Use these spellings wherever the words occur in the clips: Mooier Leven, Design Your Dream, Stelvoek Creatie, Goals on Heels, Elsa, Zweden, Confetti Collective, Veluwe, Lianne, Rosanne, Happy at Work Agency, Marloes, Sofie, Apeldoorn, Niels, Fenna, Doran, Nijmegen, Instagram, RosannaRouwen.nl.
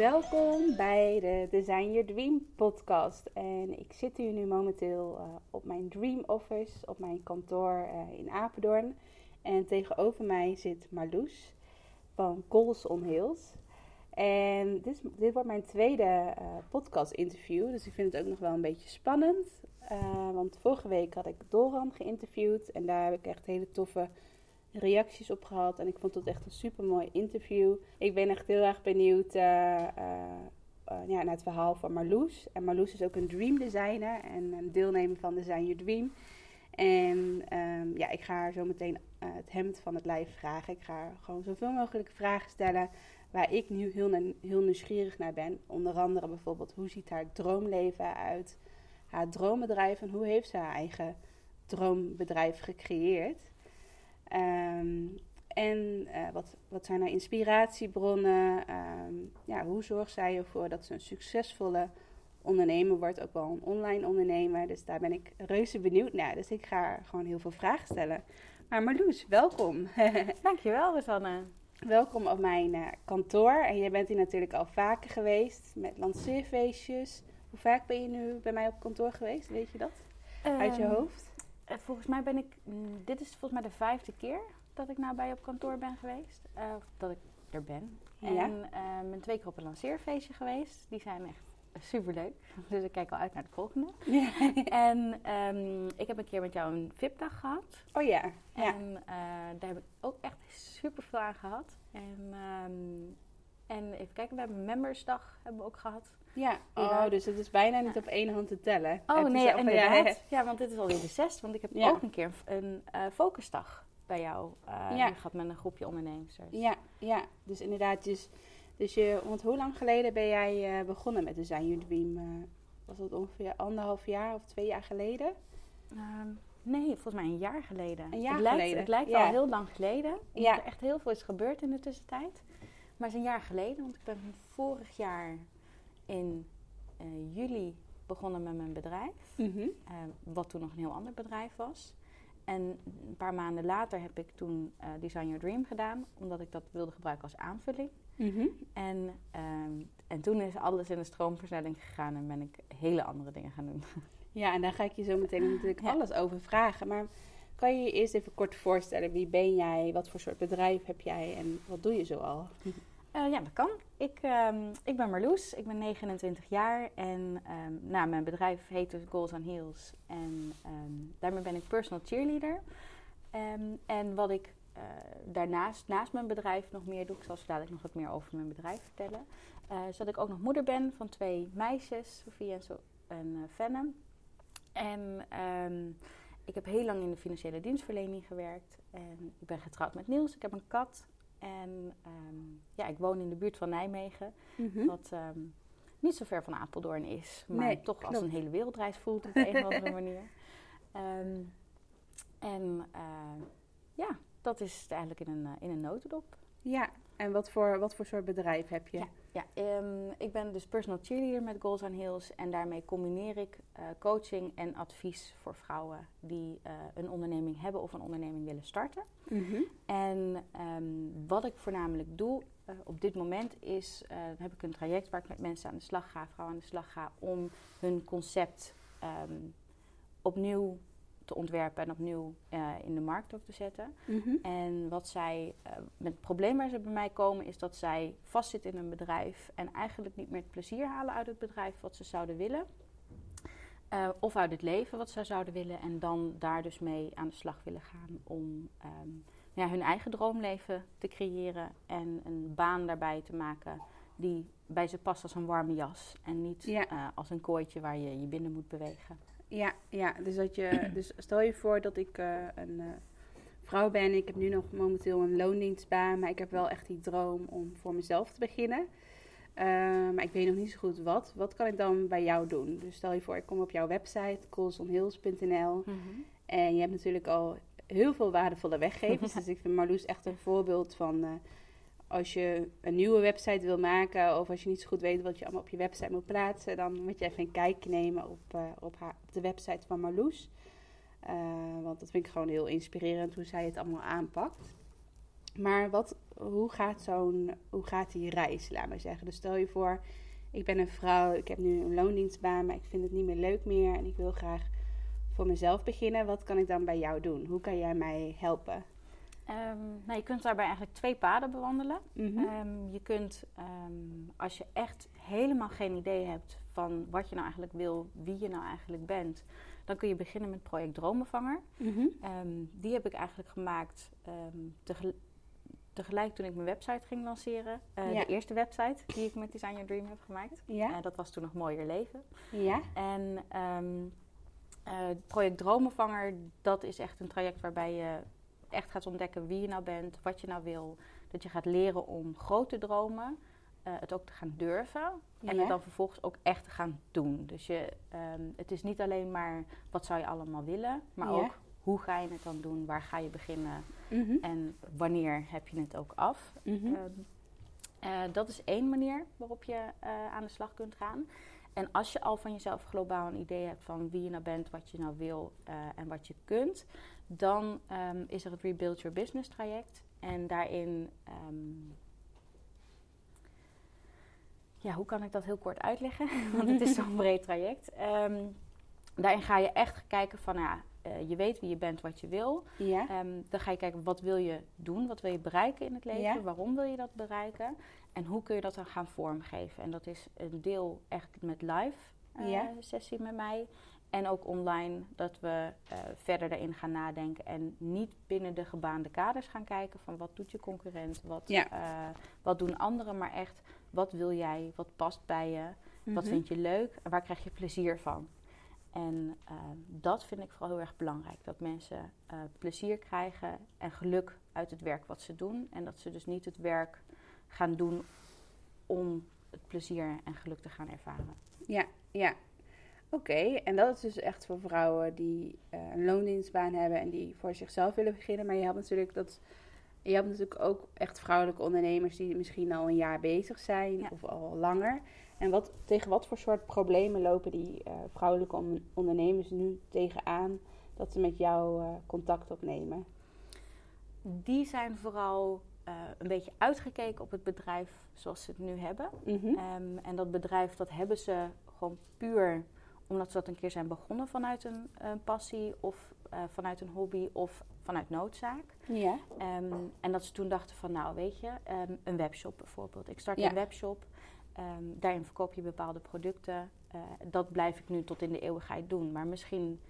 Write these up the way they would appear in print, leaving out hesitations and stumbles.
Welkom bij de Design Your Dream podcast. En ik zit hier nu momenteel op mijn Dream Office, op mijn kantoor in Apeldoorn. En tegenover mij zit Marloes van Goals on Heels. En dit wordt mijn tweede podcast interview, dus ik vind het ook nog wel een beetje spannend. Want vorige week had ik Doran geïnterviewd en daar heb ik echt hele toffe reacties op gehad. En ik vond het echt een super mooi interview. Ik ben echt heel erg benieuwd naar het verhaal van Marloes. En Marloes is ook een dream designer en een deelnemer van Design Your Dream. En ik ga haar zo meteen het hemd van het lijf vragen. Ik ga haar gewoon zoveel mogelijk vragen stellen waar ik nu heel nieuwsgierig naar ben. Onder andere bijvoorbeeld, hoe ziet haar droomleven uit? Haar droombedrijf en hoe heeft ze haar eigen droombedrijf gecreëerd? Wat zijn haar inspiratiebronnen? Hoe zorgt zij ervoor dat ze een succesvolle ondernemer wordt? Ook wel een online ondernemer. Dus daar ben ik reuze benieuwd naar. Dus ik ga haar gewoon heel veel vragen stellen. Maar Marloes, welkom. Dankjewel, Rosanne. Welkom op mijn kantoor. En jij bent hier natuurlijk al vaker geweest met lanceerfeestjes. Hoe vaak ben je nu bij mij op kantoor geweest? Weet je dat? Uit je hoofd? Volgens mij dit is volgens mij de 5e keer dat ik nou bij je op kantoor ben geweest. Dat ik er ben. Ja. En ben 2 keer op een lanceerfeestje geweest. Die zijn echt superleuk. Dus ik kijk al uit naar het volgende. Ja. En ik heb een keer met jou een VIP-dag gehad. Oh ja. En daar heb ik ook echt super veel aan gehad. En even kijken, we hebben een membersdag hebben we ook gehad. Ja, dus het is bijna niet op één hand te tellen. Oh nee, inderdaad. Ja, want dit is alweer de 6e, want ik heb ook een keer een focusdag bij jou. Je gaat met een groepje ondernemers. Ja, dus inderdaad. Want hoe lang geleden ben jij begonnen met Design Your Dream? Was dat ongeveer 1,5 jaar of 2 jaar geleden? Nee, volgens mij 1 jaar geleden. Het lijkt al heel lang geleden. Ja. Er echt heel veel is gebeurd in de tussentijd. Maar het is 1 jaar geleden, want ik ben vorig jaar in juli begonnen met mijn bedrijf. Mm-hmm. Wat toen nog een heel ander bedrijf was. En een paar maanden later heb ik toen Design Your Dream gedaan. Omdat ik dat wilde gebruiken als aanvulling. Mm-hmm. En toen is alles in de stroomversnelling gegaan en ben ik hele andere dingen gaan doen. Ja, en daar ga ik je zo meteen natuurlijk alles over vragen. Maar kan je je eerst even kort voorstellen? Wie ben jij? Wat voor soort bedrijf heb jij? En wat doe je zoal? Dat kan. Ik ben Marloes, ik ben 29 jaar en mijn bedrijf heet dus Goals on Heels. En daarmee ben ik personal cheerleader. En wat ik daarnaast, naast mijn bedrijf, nog meer doe, ik zal zo dadelijk nog wat meer over mijn bedrijf vertellen. Is dat ik ook nog moeder ben van 2 meisjes, Sofie en Fenna. En ik heb heel lang in de financiële dienstverlening gewerkt. En ik ben getrouwd met Niels, ik heb een kat. En ik woon in de buurt van Nijmegen, mm-hmm. Wat niet zo ver van Apeldoorn is, maar toch klopt. Als een hele wereldreis voelt op een of andere manier. Dat is het eigenlijk in een notendop. Ja, en wat voor soort bedrijf heb je? Ik ben dus personal cheerleader met Goals on Heels en daarmee combineer ik coaching en advies voor vrouwen die een onderneming hebben of een onderneming willen starten. Mm-hmm. En wat ik voornamelijk doe op dit moment is, heb ik een traject waar ik met mensen aan de slag ga, vrouwen aan de slag ga, om hun concept opnieuw te ontwerpen en opnieuw in de markt op te zetten. Mm-hmm. En wat zij met het probleem waar ze bij mij komen is dat zij vastzitten in een bedrijf en eigenlijk niet meer het plezier halen uit het bedrijf wat ze zouden willen. Of uit het leven wat zij zouden willen en dan daar dus mee aan de slag willen gaan om hun eigen droomleven te creëren en een baan daarbij te maken die bij ze past als een warme jas en niet als een kooitje waar je binnen moet bewegen. Ja, dus stel je voor dat ik een vrouw ben. Ik heb nu nog momenteel een loondienstbaan, maar ik heb wel echt die droom om voor mezelf te beginnen. Maar ik weet nog niet zo goed wat. Wat kan ik dan bij jou doen? Dus stel je voor, ik kom op jouw website, goalsonheels.nl. Mm-hmm. En je hebt natuurlijk al heel veel waardevolle weggevers. Dus ik vind Marloes echt een voorbeeld van als je een nieuwe website wil maken of als je niet zo goed weet wat je allemaal op je website moet plaatsen, dan moet je even een kijkje nemen op de website van Marloes. Want dat vind ik gewoon heel inspirerend hoe zij het allemaal aanpakt. Maar hoe gaat die reis, laat maar zeggen. Dus stel je voor, ik ben een vrouw, ik heb nu een loondienstbaan, maar ik vind het niet meer leuk meer en ik wil graag voor mezelf beginnen. Wat kan ik dan bij jou doen? Hoe kan jij mij helpen? Nou, je kunt daarbij eigenlijk twee paden bewandelen. Mm-hmm. Je kunt, als je echt helemaal geen idee hebt van wat je nou eigenlijk wil, wie je nou eigenlijk bent, dan kun je beginnen met project Droombevanger. Mm-hmm. Die heb ik eigenlijk gemaakt tegelijk toen ik mijn website ging lanceren. De eerste website die ik met Design Your Dream heb gemaakt. Ja. Dat was toen nog Mooier Leven. Ja. En project Droombevanger, dat is echt een traject waarbij je echt gaat ontdekken wie je nou bent, wat je nou wil. Dat je gaat leren om grote dromen, het ook te gaan durven. Ja. En het dan vervolgens ook echt te gaan doen. Dus het is niet alleen maar wat zou je allemaal willen, maar ook hoe ga je het dan doen, waar ga je beginnen mm-hmm. en wanneer heb je het ook af. Mm-hmm. Dat is één manier waarop je aan de slag kunt gaan. En als je al van jezelf globaal een idee hebt van wie je nou bent, wat je nou wil en wat je kunt, dan is er het Rebuild Your Business traject. En daarin, hoe kan ik dat heel kort uitleggen? Want het is zo'n breed traject. Daarin ga je echt kijken van, je weet wie je bent, wat je wil. Ja. Dan ga je kijken, wat wil je doen? Wat wil je bereiken in het leven? Ja. Waarom wil je dat bereiken? En hoe kun je dat dan gaan vormgeven? En dat is een deel echt met live sessie met mij. En ook online, dat we verder daarin gaan nadenken. En niet binnen de gebaande kaders gaan kijken van wat doet je concurrent? Wat doen anderen? Maar echt, wat wil jij? Wat past bij je? Mm-hmm. Wat vind je leuk? En waar krijg je plezier van? En dat vind ik vooral heel erg belangrijk. Dat mensen plezier krijgen en geluk uit het werk wat ze doen. En dat ze dus niet het werk gaan doen om het plezier en geluk te gaan ervaren. Ja, ja. Oké, en dat is dus echt voor vrouwen die een loondienstbaan hebben en die voor zichzelf willen beginnen. Maar je hebt natuurlijk ook echt vrouwelijke ondernemers die misschien al een jaar bezig zijn of al langer. En tegen wat voor soort problemen lopen die vrouwelijke ondernemers nu tegenaan dat ze met jou contact opnemen? Die zijn vooral een beetje uitgekeken op het bedrijf zoals ze het nu hebben. Mm-hmm. En dat bedrijf, dat hebben ze gewoon puur omdat ze dat een keer zijn begonnen vanuit een passie of vanuit een hobby of vanuit noodzaak. Ja. En dat ze toen dachten van, een webshop bijvoorbeeld. Ik start een webshop, daarin verkoop je bepaalde producten. Dat blijf ik nu tot in de eeuwigheid doen. Maar misschien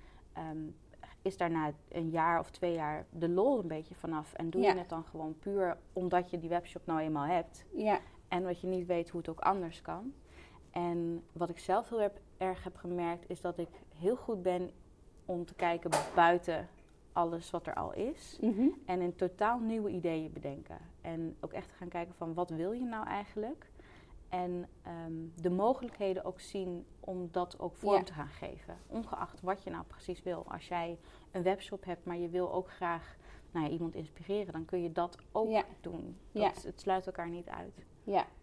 is daarna een jaar of 2 jaar de lol een beetje vanaf. En doe je het dan gewoon puur omdat je die webshop nou eenmaal hebt. Ja. En wat je niet weet hoe het ook anders kan. En wat ik zelf heel erg heb gemerkt is dat ik heel goed ben om te kijken buiten alles wat er al is. Mm-hmm. En in totaal nieuwe ideeën bedenken. En ook echt gaan kijken van wat wil je nou eigenlijk? En de mogelijkheden ook zien om dat ook vorm te gaan geven. Ongeacht wat je nou precies wil. Als jij een webshop hebt, maar je wil ook graag iemand inspireren, dan kun je dat ook doen. Het sluit elkaar niet uit.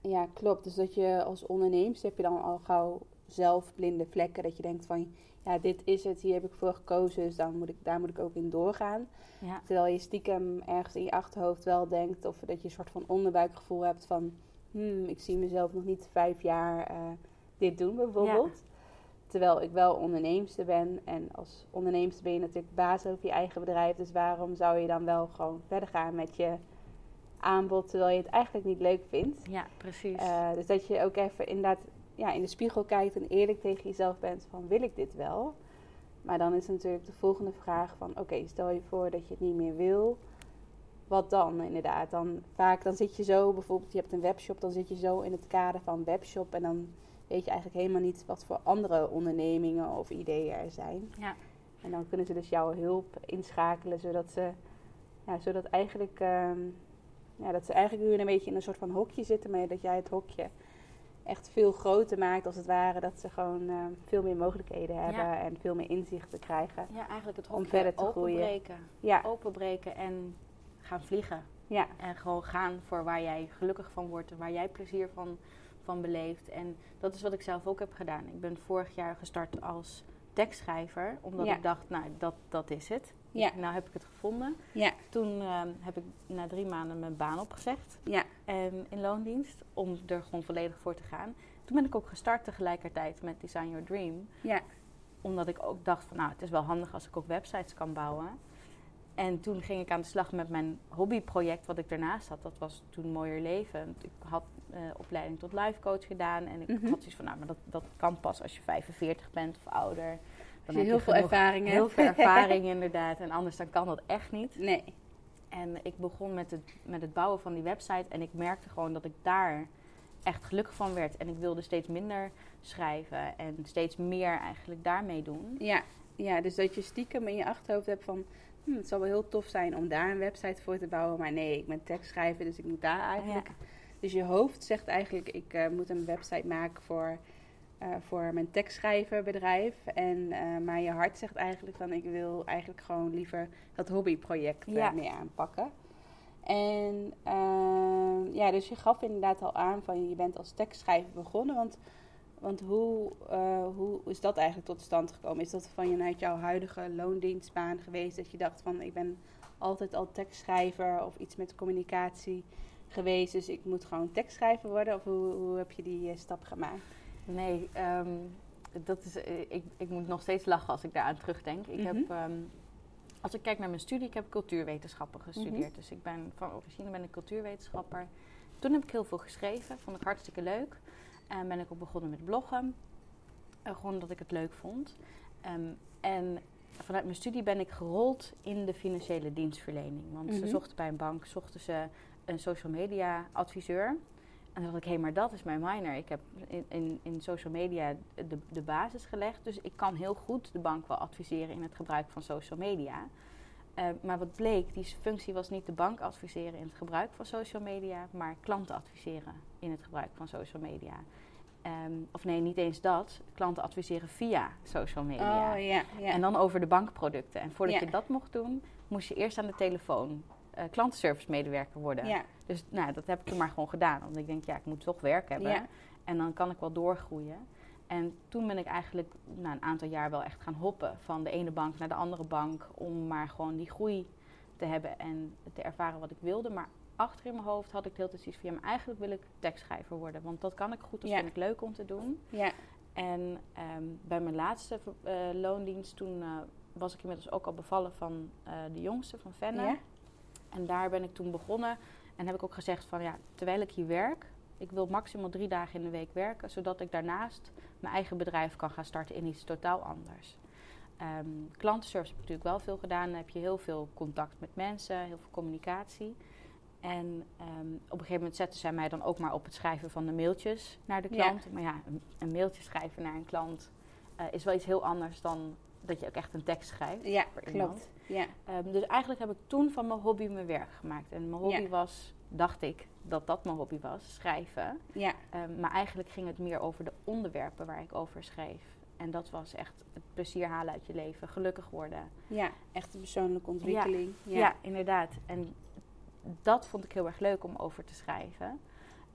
Ja, klopt. Dus dat je als ondernemer heb je dan al gauw zelf blinde vlekken. Dat je denkt van, dit is het, hier heb ik voor gekozen, dus daar moet ik ook in doorgaan. Ja. Terwijl je stiekem ergens in je achterhoofd wel denkt, of dat je een soort van onderbuikgevoel hebt van, ik zie mezelf nog niet 5 jaar dit doen bijvoorbeeld. Ja. Terwijl ik wel onderneemster ben. En als onderneemster ben je natuurlijk baas over je eigen bedrijf. Dus waarom zou je dan wel gewoon verder gaan met je aanbod, terwijl je het eigenlijk niet leuk vindt. Ja, precies. Dus dat je ook even inderdaad in de spiegel kijkt en eerlijk tegen jezelf bent van, wil ik dit wel? Maar dan is natuurlijk de volgende vraag van, oké, stel je voor dat je het niet meer wil. Wat dan inderdaad? Dan zit je zo, bijvoorbeeld je hebt een webshop, dan zit je zo in het kader van webshop en dan weet je eigenlijk helemaal niet wat voor andere ondernemingen of ideeën er zijn. Ja. En dan kunnen ze dus jouw hulp inschakelen, zodat ze eigenlijk nu een beetje in een soort van hokje zitten, maar dat jij het hokje echt veel groter maakt als het ware. Dat ze gewoon veel meer mogelijkheden hebben en veel meer inzichten krijgen. Ja, eigenlijk het hokje om verder te openbreken. Openbreken en gaan vliegen. Ja. En gewoon gaan voor waar jij gelukkig van wordt en waar jij plezier van beleeft. En dat is wat ik zelf ook heb gedaan. Ik ben vorig jaar gestart als tekstschrijver. Omdat ik dacht, nou, dat is het. Ja. Nou heb ik het gevonden. Ja. Toen heb ik na 3 maanden mijn baan opgezegd. Ja. In loondienst. Om er gewoon volledig voor te gaan. Toen ben ik ook gestart tegelijkertijd met Design Your Dream. Ja. Omdat ik ook dacht van, nou, het is wel handig als ik ook websites kan bouwen. En toen ging ik aan de slag met mijn hobbyproject wat ik daarnaast had. Dat was toen Mooier Leven. Ik had opleiding tot lifecoach gedaan. En ik had zoiets van, nou, maar dat kan pas als je 45 bent of ouder. Dan heb je heel veel ervaring hebt. Heel veel ervaring inderdaad. En anders dan kan dat echt niet. Nee. En ik begon met het bouwen van die website. En ik merkte gewoon dat ik daar echt gelukkig van werd. En ik wilde steeds minder schrijven. En steeds meer eigenlijk daarmee doen. Ja, ja, dus dat je stiekem in je achterhoofd hebt van... het zal wel heel tof zijn om daar een website voor te bouwen. Maar nee, ik ben tekstschrijver, dus ik moet daar eigenlijk... Ja. Dus je hoofd zegt eigenlijk... ik moet een website maken voor mijn tekstschrijverbedrijf. Maar je hart zegt eigenlijk van... ik wil eigenlijk gewoon liever dat hobbyproject mee aanpakken. En dus je gaf inderdaad al aan van... je bent als tekstschrijver begonnen, want hoe is dat eigenlijk tot stand gekomen? Is dat vanuit jouw huidige loondienstbaan geweest? Dat je dacht van, ik ben altijd al tekstschrijver of iets met communicatie geweest. Dus ik moet gewoon tekstschrijver worden? Of hoe heb je die stap gemaakt? Nee, dat is, ik moet nog steeds lachen als ik daaraan terugdenk. Ik heb, als ik kijk naar mijn studie, ik heb cultuurwetenschappen gestudeerd. Dus ik ben van origine ben ik cultuurwetenschapper. Toen heb ik heel veel geschreven, vond ik hartstikke leuk. En ben ik ook begonnen met bloggen. Gewoon omdat ik het leuk vond. En vanuit mijn studie ben ik gerold in de financiële dienstverlening. Want ze zochten bij een bank, zochten ze een social media adviseur. En dan dacht ik, hé, maar dat is mijn minor. Ik heb in social media de basis gelegd. Dus ik kan heel goed de bank wel adviseren in het gebruik van social media. Maar wat bleek, die functie was niet de bank adviseren in het gebruik van social media, maar klanten adviseren in het gebruik van social media. Of nee, niet eens dat. Klanten adviseren via social media. Oh, yeah, yeah. En dan over de bankproducten. En voordat je dat mocht doen, moest je eerst aan de telefoon klantenservice medewerker worden. Yeah. Dus nou, dat heb ik toen maar gewoon gedaan. Want ik denk, ja, ik moet toch werk hebben. Yeah. En dan kan ik wel doorgroeien. En toen ben ik eigenlijk na een aantal jaar wel echt gaan hoppen van de ene bank naar de andere bank. Om maar gewoon die groei te hebben en te ervaren wat ik wilde. Maar achter in mijn hoofd had ik de hele tijd zoiets van, ja, maar eigenlijk wil ik tekstschrijver worden. Want dat kan ik goed, dat vind ik leuk om te doen. Ja. En bij mijn laatste loondienst, toen was ik inmiddels ook al bevallen van de jongste, van Fenna. Ja. En daar ben ik toen begonnen. En heb ik ook gezegd van, ja, terwijl ik hier werk... Ik wil maximaal 3 dagen in de week werken, zodat ik daarnaast mijn eigen bedrijf kan gaan starten in iets totaal anders. Klantenservice heb ik natuurlijk wel veel gedaan. Dan heb je heel veel contact met mensen, heel veel communicatie. En op een gegeven moment zetten zij mij dan ook maar op het schrijven van de mailtjes naar de klant. Ja. Maar ja, een mailtje schrijven naar een klant is wel iets heel anders dan dat je ook echt een tekst schrijft. Ja, klopt. Ja. Dus eigenlijk heb ik toen van mijn hobby mijn werk gemaakt. En mijn hobby was... dacht ik dat dat mijn hobby was, schrijven. Ja. Maar eigenlijk ging het meer over de onderwerpen waar ik over schreef. En dat was echt het plezier halen uit je leven, gelukkig worden. Ja, echt een persoonlijke ontwikkeling. Ja, ja. Ja, inderdaad. En dat vond ik heel erg leuk om over te schrijven.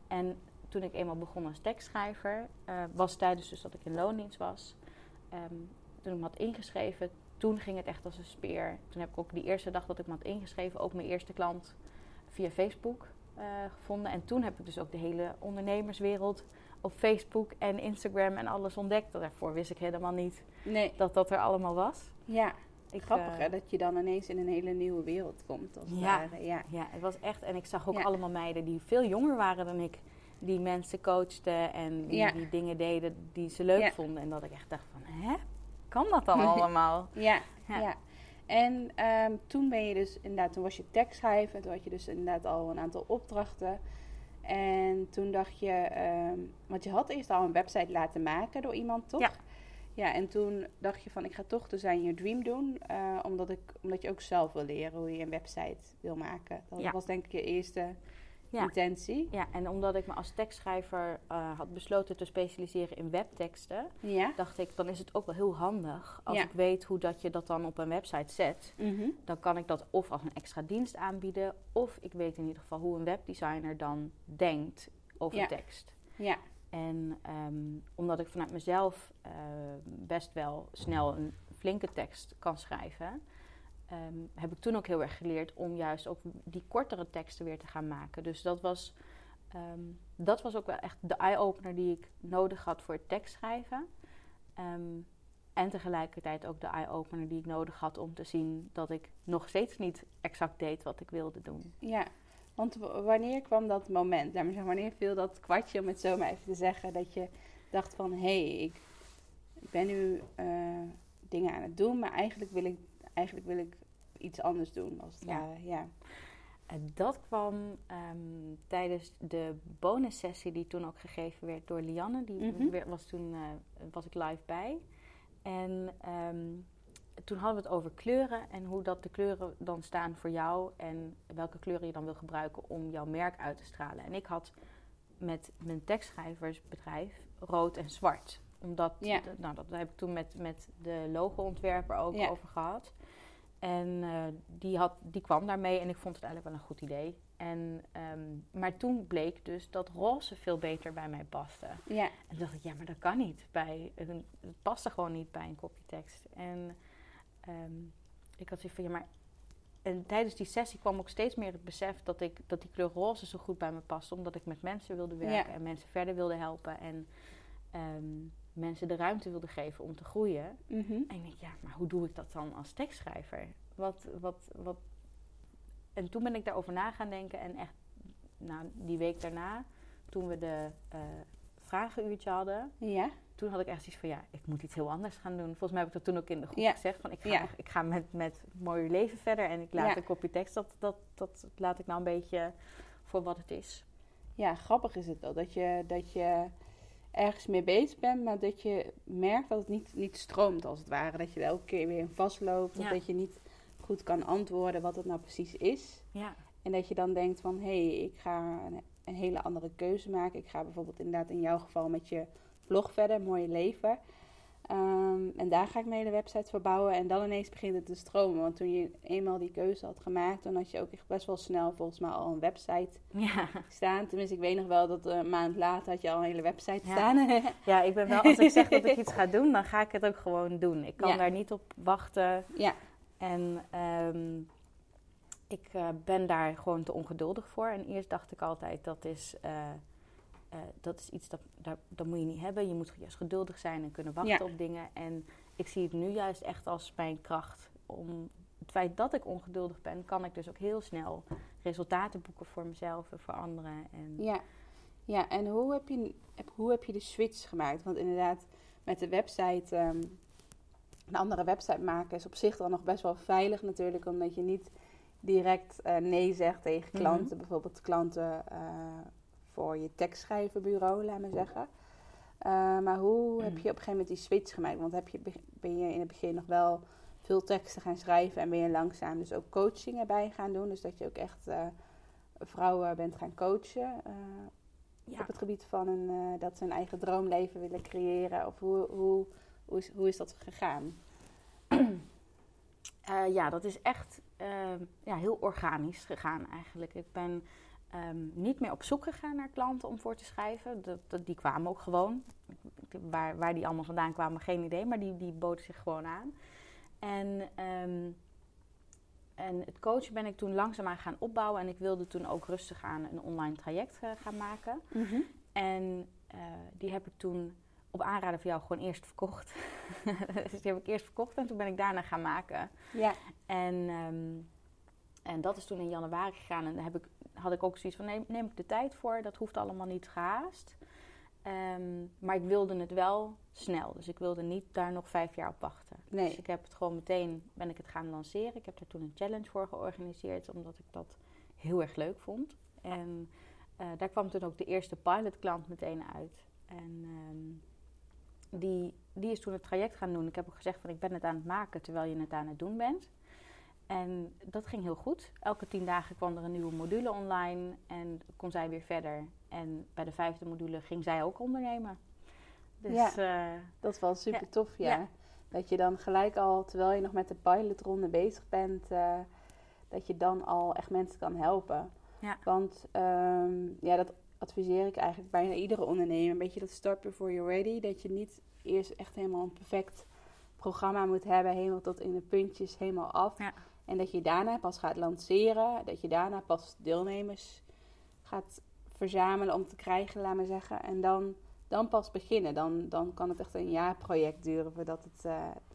En toen ik eenmaal begon als tekstschrijver, was tijdens dus dat ik in loondienst was. Toen ik me had ingeschreven, toen ging het echt als een speer. Toen heb ik ook die eerste dag dat ik me had ingeschreven, ook mijn eerste klant... via Facebook gevonden. En toen heb ik dus ook de hele ondernemerswereld op Facebook en Instagram en alles ontdekt. Daarvoor wist ik helemaal niet dat er allemaal was. Ja, grappig hè, dat je dan ineens in een hele nieuwe wereld komt. Als ja, het was echt. En ik zag ook allemaal meiden die veel jonger waren dan ik. Die mensen coachten en die dingen deden die ze leuk vonden. En dat ik echt dacht van, hè? Kan dat dan allemaal? Ja. En toen ben je dus inderdaad, toen was je tekstschrijver, toen had je dus inderdaad al een aantal opdrachten. En toen dacht je, want je had eerst al een website laten maken door iemand, toch? Ja. Ja, en toen dacht je van, ik ga toch Design Your Dream doen, omdat je ook zelf wil leren hoe je een website wil maken. Dat was denk ik je eerste intentie. Ja, en omdat ik me als tekstschrijver had besloten te specialiseren in webteksten, dacht ik, dan is het ook wel heel handig als ik weet hoe dat je dat dan op een website zet. Dan kan ik dat of als een extra dienst aanbieden, of ik weet in ieder geval hoe een webdesigner dan denkt over tekst. Ja. En omdat ik vanuit mezelf best wel snel een flinke tekst kan schrijven, heb ik toen ook heel erg geleerd om juist ook die kortere teksten weer te gaan maken. Dus dat was ook wel echt de eye-opener die ik nodig had voor het tekstschrijven. En tegelijkertijd ook de eye-opener die ik nodig had om te zien dat ik nog steeds niet exact deed wat ik wilde doen. Ja, want wanneer kwam dat moment? Laat me zeggen, wanneer viel dat kwartje, om het zo maar even te zeggen, dat je dacht van, hé, ik ben nu dingen aan het doen, maar eigenlijk wil ik iets anders doen. Als het ja. Dat kwam tijdens de bonussessie die toen ook gegeven werd door Lianne. Die was ik live bij. En toen hadden we het over kleuren en hoe dat de kleuren dan staan voor jou. En welke kleuren je dan wil gebruiken om jouw merk uit te stralen. En ik had met mijn tekstschrijversbedrijf rood en zwart. Omdat, dat heb ik toen met de logo-ontwerper ook over gehad. En die kwam daarmee en ik vond het eigenlijk wel een goed idee. En, maar toen bleek dus dat roze veel beter bij mij paste. Ja. En toen dacht ik, ja, maar dat kan niet. Het paste gewoon niet bij een kopje tekst. En ik had zoiets van, ja, maar... En tijdens die sessie kwam ook steeds meer het besef dat die kleur roze zo goed bij me paste. Omdat ik met mensen wilde werken en mensen verder wilde helpen. En mensen de ruimte wilde geven om te groeien. Mm-hmm. En ik denk, ja, maar hoe doe ik dat dan als tekstschrijver? Wat... En toen ben ik daarover na gaan denken. En echt, die week daarna, toen we de vragenuurtje hadden... Ja. Toen had ik echt zoiets van, ja, ik moet iets heel anders gaan doen. Volgens mij heb ik dat toen ook in de groep gezegd. Van, ik ga met Mooier Leven verder. En ik laat een kopje tekst, dat laat ik nou een beetje voor wat het is. Ja, grappig is het wel. Dat je ergens mee bezig bent, maar dat je merkt dat het niet stroomt als het ware. Dat je er elke keer weer in vastloopt. Of dat je niet goed kan antwoorden wat het nou precies is. Ja. En dat je dan denkt van, hé, ik ga een hele andere keuze maken. Ik ga bijvoorbeeld inderdaad in jouw geval met je blog verder, Mooier Leven. En daar ga ik mijn hele website voor bouwen. En dan ineens begint het te stromen. Want toen je eenmaal die keuze had gemaakt, dan had je ook echt best wel snel volgens mij al een website staan. Tenminste, ik weet nog wel dat een maand later had je al een hele website staan. Ja, ik ben wel, als ik zeg dat ik iets ga doen, dan ga ik het ook gewoon doen. Ik kan daar niet op wachten. Ja. En ik ben daar gewoon te ongeduldig voor. En eerst dacht ik altijd, dat is iets dat moet je niet hebben. Je moet juist geduldig zijn en kunnen wachten op dingen. En ik zie het nu juist echt als mijn kracht. Om het feit dat ik ongeduldig ben, kan ik dus ook heel snel resultaten boeken voor mezelf en voor anderen. En ja, en hoe heb je de switch gemaakt? Want inderdaad, met de website, een andere website maken is op zich dan nog best wel veilig natuurlijk, omdat je niet direct nee zegt tegen klanten. Mm-hmm. Bijvoorbeeld klanten... voor je tekstschrijverbureau, laat maar zeggen. Maar hoe heb je op een gegeven moment die switch gemaakt? Want ben je in het begin nog wel veel teksten gaan schrijven... en ben je langzaam dus ook coaching erbij gaan doen? Dus dat je ook echt vrouwen bent gaan coachen... op het gebied van dat ze een eigen droomleven willen creëren. Of hoe is dat gegaan? Dat is echt heel organisch gegaan eigenlijk. Ik ben... niet meer op zoek gegaan naar klanten om voor te schrijven. Die kwamen ook gewoon. Waar die allemaal vandaan kwamen, geen idee. Maar die boden zich gewoon aan. En het coachen ben ik toen langzaamaan gaan opbouwen. En ik wilde toen ook rustig aan een online traject gaan maken. Mm-hmm. En die heb ik toen op aanraden van jou gewoon eerst verkocht. Dus die heb ik eerst verkocht en toen ben ik daarna gaan maken. Ja. En dat is toen in januari gegaan. En daar had ik ook zoiets van, neem ik de tijd voor. Dat hoeft allemaal niet gehaast. Maar ik wilde het wel snel. Dus ik wilde niet daar nog 5 jaar op wachten. Nee. Dus ik heb het gewoon meteen, ben ik het gaan lanceren. Ik heb daar toen een challenge voor georganiseerd. Omdat ik dat heel erg leuk vond. En daar kwam toen ook de eerste pilotklant meteen uit. En die is toen het traject gaan doen. Ik heb ook gezegd van, ik ben het aan het maken terwijl je het aan het doen bent. En dat ging heel goed. Elke 10 dagen kwam er een nieuwe module online en kon zij weer verder. En bij de 5e module ging zij ook ondernemen. Dus, dat was super tof, ja. Dat je dan gelijk al, terwijl je nog met de pilotronde bezig bent, dat je dan al echt mensen kan helpen. Ja. Want dat adviseer ik eigenlijk bijna iedere ondernemer een beetje dat start before you're ready. Dat je niet eerst echt helemaal een perfect programma moet hebben, helemaal tot in de puntjes, helemaal af. Ja. En dat je daarna pas gaat lanceren, dat je daarna pas deelnemers gaat verzamelen om te krijgen, laat maar zeggen. En dan pas beginnen. Dan kan het echt een jaarproject duren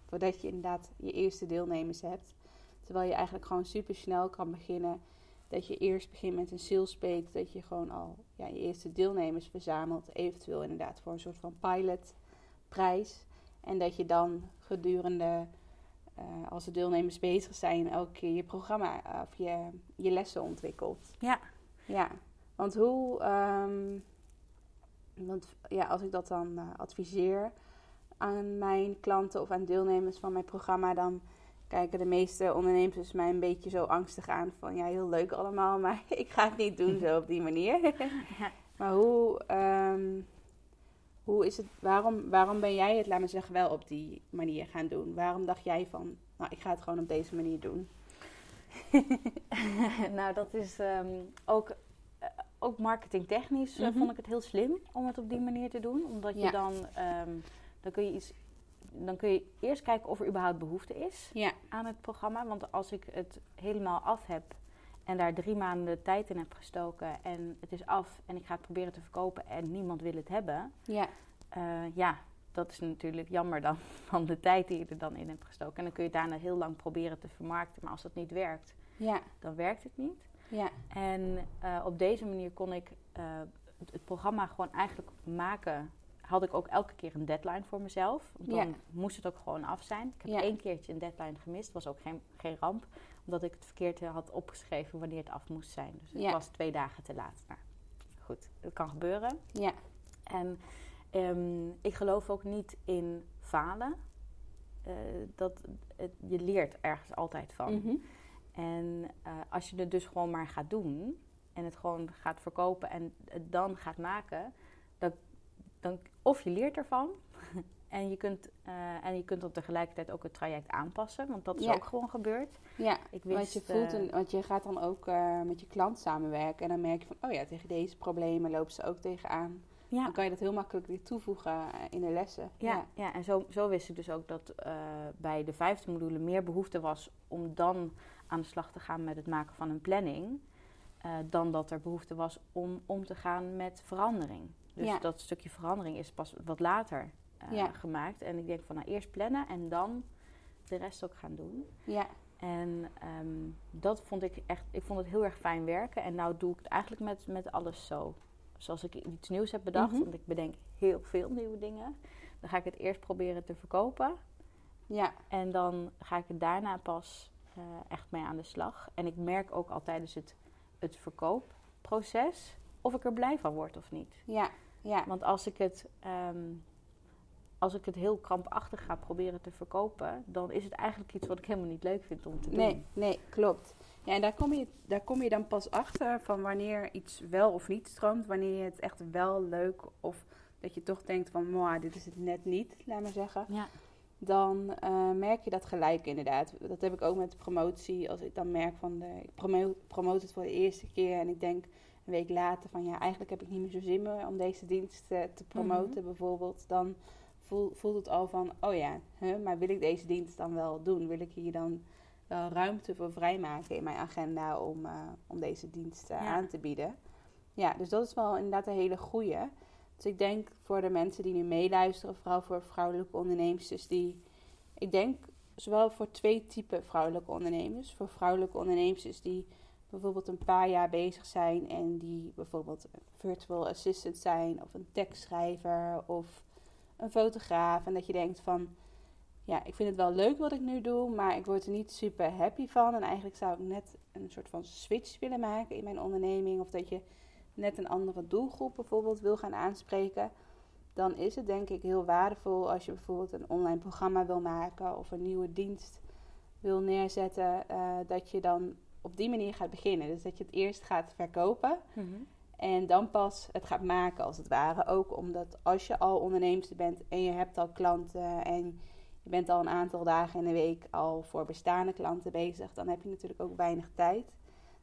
voordat je inderdaad je eerste deelnemers hebt. Terwijl je eigenlijk gewoon super snel kan beginnen. Dat je eerst begint met een sales page, dat je gewoon al je eerste deelnemers verzamelt. Eventueel inderdaad voor een soort van pilotprijs. En dat je dan gedurende, als de deelnemers bezig zijn, ook je programma of je lessen ontwikkelt. Ja. Ja, want als ik dat dan adviseer aan mijn klanten of aan deelnemers van mijn programma, dan kijken de meeste ondernemers mij een beetje zo angstig aan van heel leuk allemaal, maar ik ga het niet doen zo op die manier. Ja. Maar hoe is het, waarom ben jij het, laat maar zeggen, wel op die manier gaan doen? Waarom dacht jij van, ik ga het gewoon op deze manier doen? Dat is ook marketingtechnisch vond ik het heel slim om het op die manier te doen. Omdat je dan kun je iets... Dan kun je eerst kijken of er überhaupt behoefte is aan het programma. Want als ik het helemaal af heb en daar 3 maanden tijd in heb gestoken en het is af en ik ga het proberen te verkopen en niemand wil het hebben. Ja, dat is natuurlijk jammer dan van de tijd die je er dan in hebt gestoken. En dan kun je daarna heel lang proberen te vermarkten. Maar als dat niet werkt, dan werkt het niet. Ja. En op deze manier kon ik het programma gewoon eigenlijk maken. Had ik ook elke keer een deadline voor mezelf. Want dan moest het ook gewoon af zijn. Ik heb 1 keertje een deadline gemist. Was ook geen ramp. Omdat ik het verkeerd had opgeschreven wanneer het af moest zijn. Dus het was 2 dagen te laat. Nou, goed, dat kan gebeuren. Ja. En ik geloof ook niet in falen. Je leert ergens altijd van. Mm-hmm. En als je het dus gewoon maar gaat doen. En het gewoon gaat verkopen en het dan gaat maken. Dan, of je leert ervan en je kunt dan tegelijkertijd ook het traject aanpassen. Want dat is ook gewoon gebeurd. Ja, want je gaat dan ook met je klant samenwerken. En dan merk je van, tegen deze problemen lopen ze ook tegenaan. Ja. Dan kan je dat heel makkelijk weer toevoegen in de lessen. Ja, en zo wist ik dus ook dat bij de 5e module meer behoefte was om dan aan de slag te gaan met het maken van een planning. Dan dat er behoefte was om te gaan met verandering. Dus dat stukje verandering is pas wat later gemaakt. En ik denk van eerst plannen en dan de rest ook gaan doen. Ja. En dat vond ik echt... Ik vond het heel erg fijn werken. En nou doe ik het eigenlijk met alles zo. Zoals ik iets nieuws heb bedacht. Mm-hmm. Want ik bedenk heel veel nieuwe dingen. Dan ga ik het eerst proberen te verkopen. Ja. En dan ga ik het daarna pas echt mee aan de slag. En ik merk ook al tijdens het verkoopproces of ik er blij van word of niet. Ja. Ja. Want als ik het heel krampachtig ga proberen te verkopen, dan is het eigenlijk iets wat ik helemaal niet leuk vind om te doen. Nee, klopt. Ja, en daar kom je dan pas achter van wanneer iets wel of niet stroomt, wanneer je het echt wel leuk of dat je toch denkt van, dit is het net niet, laat maar zeggen. Ja. Dan merk je dat gelijk inderdaad. Dat heb ik ook met promotie. Als ik dan merk van, ik promoot het voor de eerste keer en ik denk een week later van, eigenlijk heb ik niet meer zo zin meer om deze dienst te promoten, mm-hmm, bijvoorbeeld. Dan voelt het al van, maar wil ik deze dienst dan wel doen? Wil ik hier dan wel ruimte voor vrijmaken in mijn agenda om deze dienst aan te bieden? Ja, dus dat is wel inderdaad een hele goeie. Dus ik denk voor de mensen die nu meeluisteren, vooral voor vrouwelijke ondernemers, ik denk zowel voor 2 typen vrouwelijke ondernemers. Voor vrouwelijke ondernemers die bijvoorbeeld een paar jaar bezig zijn en die bijvoorbeeld een virtual assistant zijn of een tekstschrijver of een fotograaf. En dat je denkt van, ik vind het wel leuk wat ik nu doe, maar ik word er niet super happy van. En eigenlijk zou ik net een soort van switch willen maken in mijn onderneming. Of dat je net een andere doelgroep bijvoorbeeld wil gaan aanspreken. Dan is het denk ik heel waardevol als je bijvoorbeeld een online programma wil maken of een nieuwe dienst wil neerzetten. Dat je dan op die manier gaat beginnen. Dus dat je het eerst gaat verkopen. Mm-hmm. En dan pas het gaat maken als het ware. Ook omdat als je al onderneemster bent en je hebt al klanten en je bent al een aantal dagen in de week al voor bestaande klanten bezig, dan heb je natuurlijk ook weinig tijd.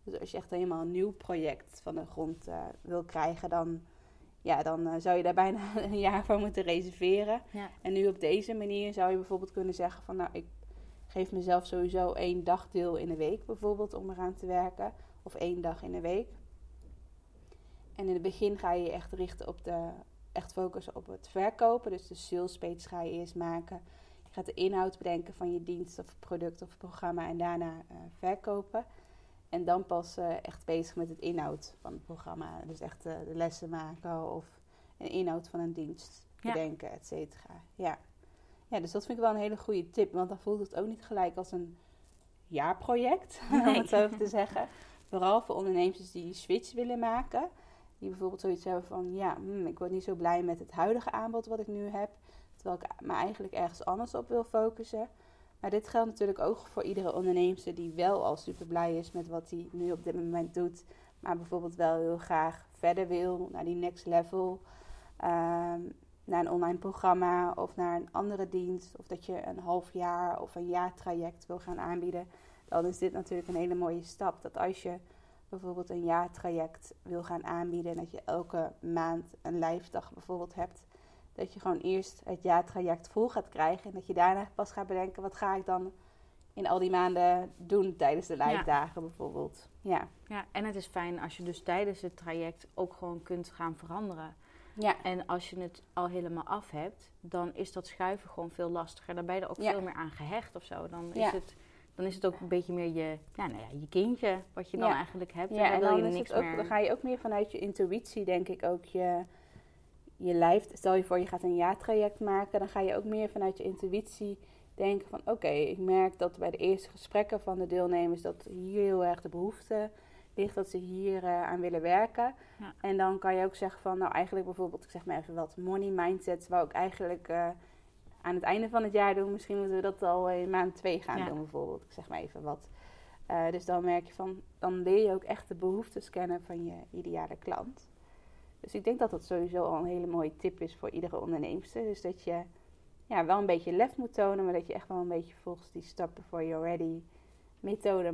Dus als je echt helemaal een nieuw project van de grond wil krijgen, dan zou je daar bijna een jaar voor moeten reserveren. Ja. En nu op deze manier zou je bijvoorbeeld kunnen zeggen van, nou, ik geef mezelf sowieso 1 dagdeel in de week bijvoorbeeld om eraan te werken. Of 1 dag in de week. En in het begin ga je je echt richten op echt focussen op het verkopen. Dus de sales page ga je eerst maken. Je gaat de inhoud bedenken van je dienst of product of programma en daarna verkopen. En dan pas echt bezig met het inhoud van het programma. Dus echt de lessen maken of een inhoud van een dienst bedenken, et cetera. Ja. Ja, dus dat vind ik wel een hele goede tip. Want dan voelt het ook niet gelijk als een jaarproject, om het zo even te zeggen. Vooral voor ondernemers die die switch willen maken. Die bijvoorbeeld zoiets hebben van, ik word niet zo blij met het huidige aanbod wat ik nu heb. Terwijl ik me eigenlijk ergens anders op wil focussen. Maar dit geldt natuurlijk ook voor iedere onderneemster die wel al super blij is met wat hij nu op dit moment doet. Maar bijvoorbeeld wel heel graag verder wil, naar die next level. Naar een online programma of naar een andere dienst. Of dat je een half jaar of een jaartraject wil gaan aanbieden. Dan is dit natuurlijk een hele mooie stap. Dat als je bijvoorbeeld een jaartraject wil gaan aanbieden en dat je elke maand een lijfdag bijvoorbeeld hebt, dat je gewoon eerst het jaartraject vol gaat krijgen en dat je daarna pas gaat bedenken, wat ga ik dan in al die maanden doen tijdens de lijfdagen bijvoorbeeld. Ja, en het is fijn als je dus tijdens het traject ook gewoon kunt gaan veranderen. Ja. En als je het al helemaal af hebt, dan is dat schuiven gewoon veel lastiger. Dan ben je er ook veel meer aan gehecht of zo. Dan is het ook een beetje meer je kindje, wat je dan eigenlijk hebt. Ja, en dan wil je niks ook, meer. Dan ga je ook meer vanuit je intuïtie, denk ik, ook je lijf. Stel je voor, je gaat een jaartraject maken. Dan ga je ook meer vanuit je intuïtie denken van, oké, ik merk dat bij de eerste gesprekken van de deelnemers dat hier heel erg de behoefte ligt, dat ze hier aan willen werken. Ja. En dan kan je ook zeggen van, nou eigenlijk bijvoorbeeld, ik zeg maar even wat, money mindsets, waar ik eigenlijk aan het einde van het jaar doen. Misschien moeten we dat al in maand 2 gaan doen bijvoorbeeld. Ik zeg maar even wat. Dus dan merk je van, dan leer je ook echt de behoeftes kennen van je ideale klant. Dus ik denk dat dat sowieso al een hele mooie tip is voor iedere onderneemster. Dus dat je wel een beetje lef moet tonen, maar dat je echt wel een beetje volgens die stap before you're ready methode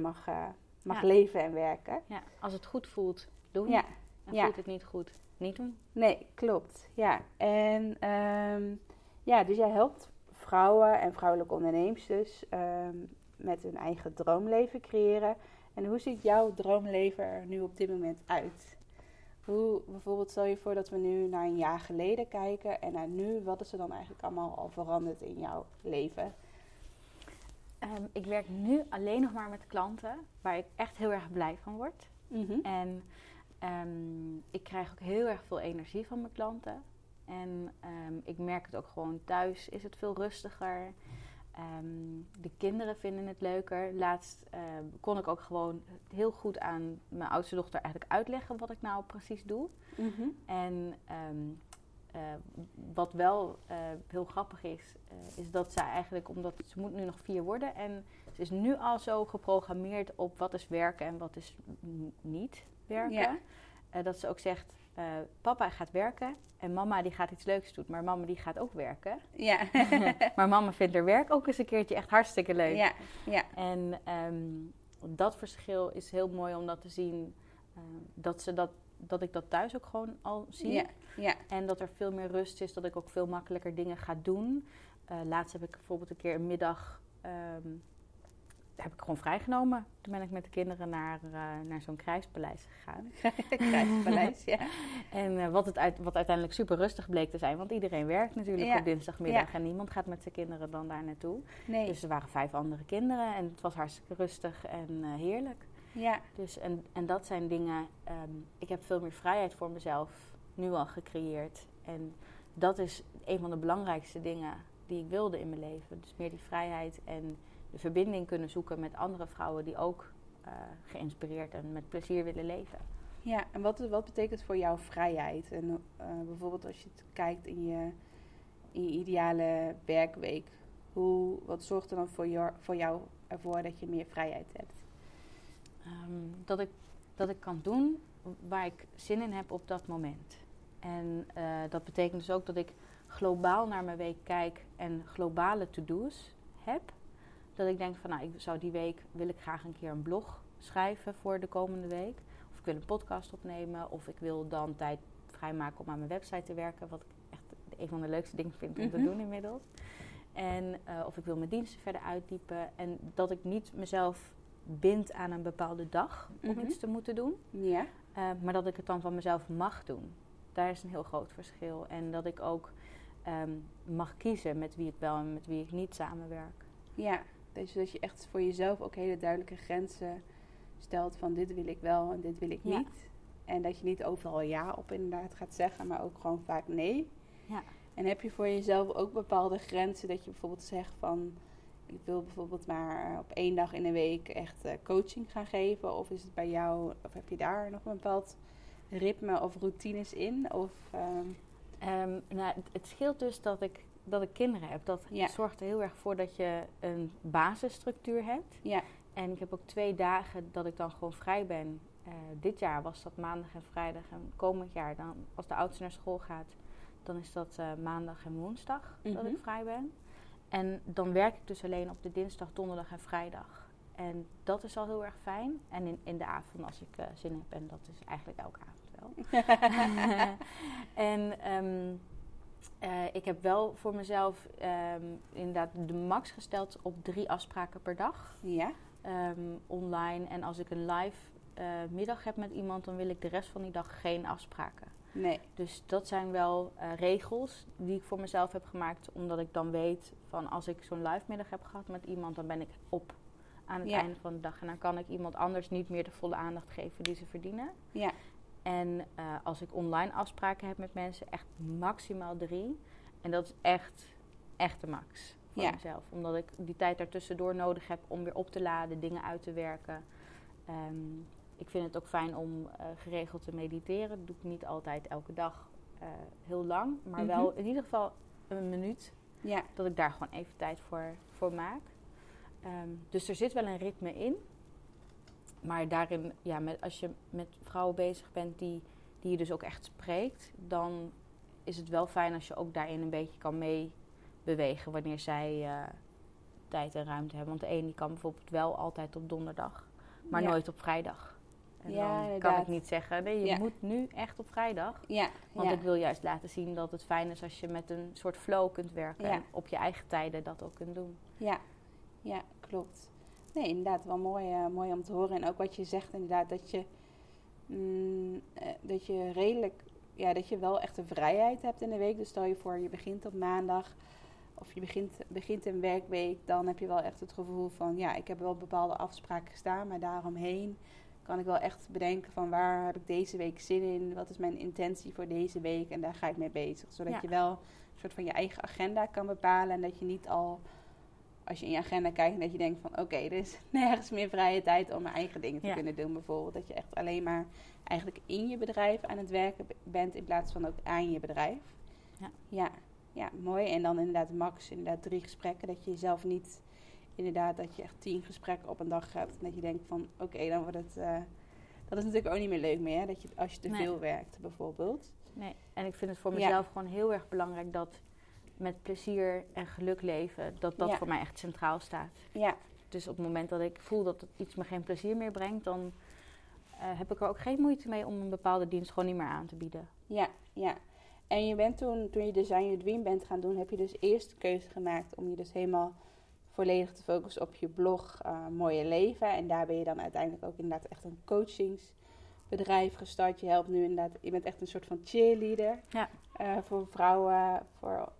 mag leven en werken. Ja, als het goed voelt, doen. Ja. En voelt het niet goed, niet doen. Nee, klopt. Ja, en dus jij helpt vrouwen en vrouwelijke onderneemsters met hun eigen droomleven creëren. En hoe ziet jouw droomleven er nu op dit moment uit? Hoe, bijvoorbeeld, stel je voor dat we nu naar een jaar geleden kijken en naar nu, wat is er dan eigenlijk allemaal al veranderd in jouw leven? Ik werk nu alleen nog maar met klanten waar ik echt heel erg blij van word. Mm-hmm. En ik krijg ook heel erg veel energie van mijn klanten. En ik merk het ook gewoon thuis, is het veel rustiger. De kinderen vinden het leuker. Laatst kon ik ook gewoon heel goed aan mijn oudste dochter eigenlijk uitleggen wat ik nou precies doe. Mm-hmm. En wat wel heel grappig is, is dat zij eigenlijk, omdat ze moet nu nog 4 worden. En ze is nu al zo geprogrammeerd op wat is werken en wat is niet werken. Yeah. Dat ze ook zegt, papa gaat werken en mama die gaat iets leuks doen, maar mama die gaat ook werken. Ja. Maar mama vindt haar werk ook eens een keertje echt hartstikke leuk. Ja. Ja. En dat verschil is heel mooi om dat te zien, dat ik dat thuis ook gewoon al zie. Ja. Ja. En dat er veel meer rust is, dat ik ook veel makkelijker dingen ga doen. Laatst heb ik bijvoorbeeld een keer een middag heb ik gewoon vrijgenomen. Toen ben ik met de kinderen naar zo'n krijgspaleis gegaan. Krijgspaleis, ja. En wat uiteindelijk super rustig bleek te zijn. Want iedereen werkt natuurlijk op dinsdagmiddag. Ja. En niemand gaat met zijn kinderen dan daar naartoe. Nee. Dus er waren 5 andere kinderen. En het was hartstikke rustig en heerlijk. Ja. Dus, en dat zijn dingen. Ik heb veel meer vrijheid voor mezelf nu al gecreëerd. En dat is een van de belangrijkste dingen die ik wilde in mijn leven. Dus meer die vrijheid en de verbinding kunnen zoeken met andere vrouwen die ook geïnspireerd en met plezier willen leven. Ja, en wat betekent voor jou vrijheid? En bijvoorbeeld als je het kijkt in je ideale werkweek, wat zorgt er dan voor jou ervoor dat je meer vrijheid hebt? Dat ik kan doen waar ik zin in heb op dat moment. En dat betekent dus ook dat ik globaal naar mijn week kijk en globale to-do's heb. dat ik denk van nou, ik zou die week, wil ik graag een keer een blog schrijven voor de komende week. Of ik wil een podcast opnemen, of ik wil dan tijd vrijmaken om aan mijn website te werken, wat ik echt een van de leukste dingen vind om te doen inmiddels. En of ik wil mijn diensten verder uitdiepen en dat ik niet mezelf bind aan een bepaalde dag om iets te moeten doen. Ja. Maar dat ik het dan van mezelf mag doen. Daar is een heel groot verschil. En dat ik ook mag kiezen met wie ik wel en met wie ik niet samenwerk. Ja, dus dat je echt voor jezelf ook hele duidelijke grenzen stelt van dit wil ik wel en dit wil ik niet. Ja. En dat je niet overal ja op inderdaad gaat zeggen, maar ook gewoon vaak nee. Ja. En heb je voor jezelf ook bepaalde grenzen dat je bijvoorbeeld zegt van ik wil bijvoorbeeld maar op 1 dag in de week echt coaching gaan geven? Of is het bij jou, of heb je daar nog een bepaald ritme of routines in? Of, nou, het scheelt dus dat ik kinderen heb. Dat zorgt er heel erg voor dat je een basisstructuur hebt. Ja. En ik heb ook 2 dagen dat ik dan gewoon vrij ben. Dit jaar was dat maandag en vrijdag. En komend jaar, dan, als de oudste naar school gaat, dan is dat maandag en woensdag dat ik vrij ben. En dan werk ik dus alleen op de dinsdag, donderdag en vrijdag. En dat is al heel erg fijn. En in de avond als ik zin heb. En dat is eigenlijk elke avond wel. En ik heb wel voor mezelf inderdaad de max gesteld op 3 afspraken per dag. Ja. Online. En als ik een live middag heb met iemand, dan wil ik de rest van die dag geen afspraken. Nee. Dus dat zijn wel regels die ik voor mezelf heb gemaakt. Omdat ik dan weet van als ik zo'n live middag heb gehad met iemand, dan ben ik op aan het einde van de dag. En dan kan ik iemand anders niet meer de volle aandacht geven die ze verdienen. Ja. En als ik online afspraken heb met mensen, echt maximaal 3. En dat is echt de max voor mezelf. Omdat ik die tijd daartussendoor nodig heb om weer op te laden, dingen uit te werken. Ik vind het ook fijn om geregeld te mediteren. Dat doe ik niet altijd elke dag heel lang. Maar wel in ieder geval een minuut. Ja. Dat ik daar gewoon even tijd voor maak. Dus er zit wel een ritme in. Maar daarin, ja, als je met vrouwen bezig bent die je dus ook echt spreekt, dan is het wel fijn als je ook daarin een beetje kan meebewegen wanneer zij tijd en ruimte hebben. Want de ene die kan bijvoorbeeld wel altijd op donderdag, maar nooit op vrijdag. En dan inderdaad. Kan ik niet zeggen, nee, je moet nu echt op vrijdag. Ja, want ik wil juist laten zien dat het fijn is als je met een soort flow kunt werken. Ja. En op je eigen tijden dat ook kunt doen. Ja, klopt. Nee, inderdaad, wel mooi om te horen. En ook wat je zegt inderdaad, dat je redelijk, ja, dat je wel echt een vrijheid hebt in de week. Dus stel je voor, je begint op maandag of je begint een werkweek, dan heb je wel echt het gevoel van, ja, ik heb wel bepaalde afspraken gestaan, maar daaromheen kan ik wel echt bedenken van waar heb ik deze week zin in, wat is mijn intentie voor deze week en daar ga ik mee bezig. Zodat je wel een soort van je eigen agenda kan bepalen en dat je niet al, als je in je agenda kijkt en dat je denkt van oké, er is nergens meer vrije tijd om mijn eigen dingen te kunnen doen bijvoorbeeld. Dat je echt alleen maar eigenlijk in je bedrijf aan het werken bent in plaats van ook aan je bedrijf. Ja, mooi. En dan inderdaad max, inderdaad 3 gesprekken. Dat je jezelf niet, inderdaad, dat je echt 10 gesprekken op een dag hebt. En dat je denkt van oké, dan wordt het, dat is natuurlijk ook niet meer leuk meer. Hè? Dat je, als je te veel werkt bijvoorbeeld. Nee, en ik vind het voor mezelf gewoon heel erg belangrijk dat met plezier en geluk leven, dat voor mij echt centraal staat. Ja. Dus op het moment dat ik voel dat iets me geen plezier meer brengt, dan heb ik er ook geen moeite mee om een bepaalde dienst gewoon niet meer aan te bieden. Ja. En je bent toen je Design Your Dream bent gaan doen, heb je dus eerst de keuze gemaakt om je dus helemaal volledig te focussen op je blog Mooier Leven. En daar ben je dan uiteindelijk ook inderdaad echt een coachingsbedrijf gestart. Je helpt nu inderdaad, je bent echt een soort van cheerleader voor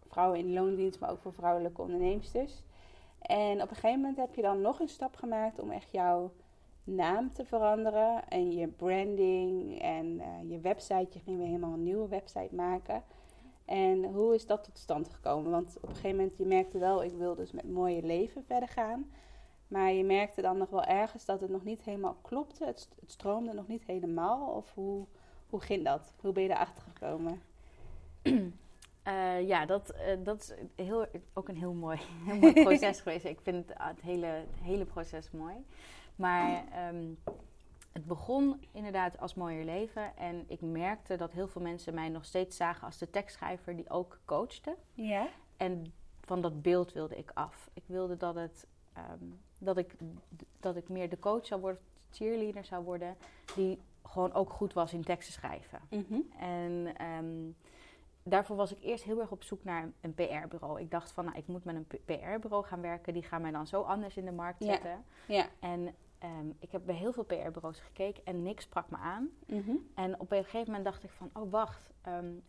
vrouwen in loondienst, maar ook voor vrouwelijke onderneemsters. En op een gegeven moment heb je dan nog een stap gemaakt om echt jouw naam te veranderen en je branding en je website. Je ging weer helemaal een nieuwe website maken. En hoe is dat tot stand gekomen? Want op een gegeven moment, je merkte wel, ik wil dus met Mooier Leven verder gaan. Maar je merkte dan nog wel ergens dat het nog niet helemaal klopte. Het stroomde nog niet helemaal. Of hoe ging dat? Hoe ben je erachter gekomen? Dat is ook een heel mooi proces geweest. Ik vind het hele proces mooi. Maar het begon inderdaad als Mooier Leven. En ik merkte dat heel veel mensen mij nog steeds zagen als de tekstschrijver die ook coachte. Ja. En van dat beeld wilde ik af. Ik wilde dat het dat ik meer de coach zou worden, cheerleader zou worden, die gewoon ook goed was in teksten schrijven. Mm-hmm. En daarvoor was ik eerst heel erg op zoek naar een PR-bureau. Ik dacht van, nou, ik moet met een PR-bureau gaan werken. Die gaan mij dan zo anders in de markt zetten. Yeah. En ik heb bij heel veel PR-bureaus gekeken en niks sprak me aan. Mm-hmm. En op een gegeven moment dacht ik van, oh wacht,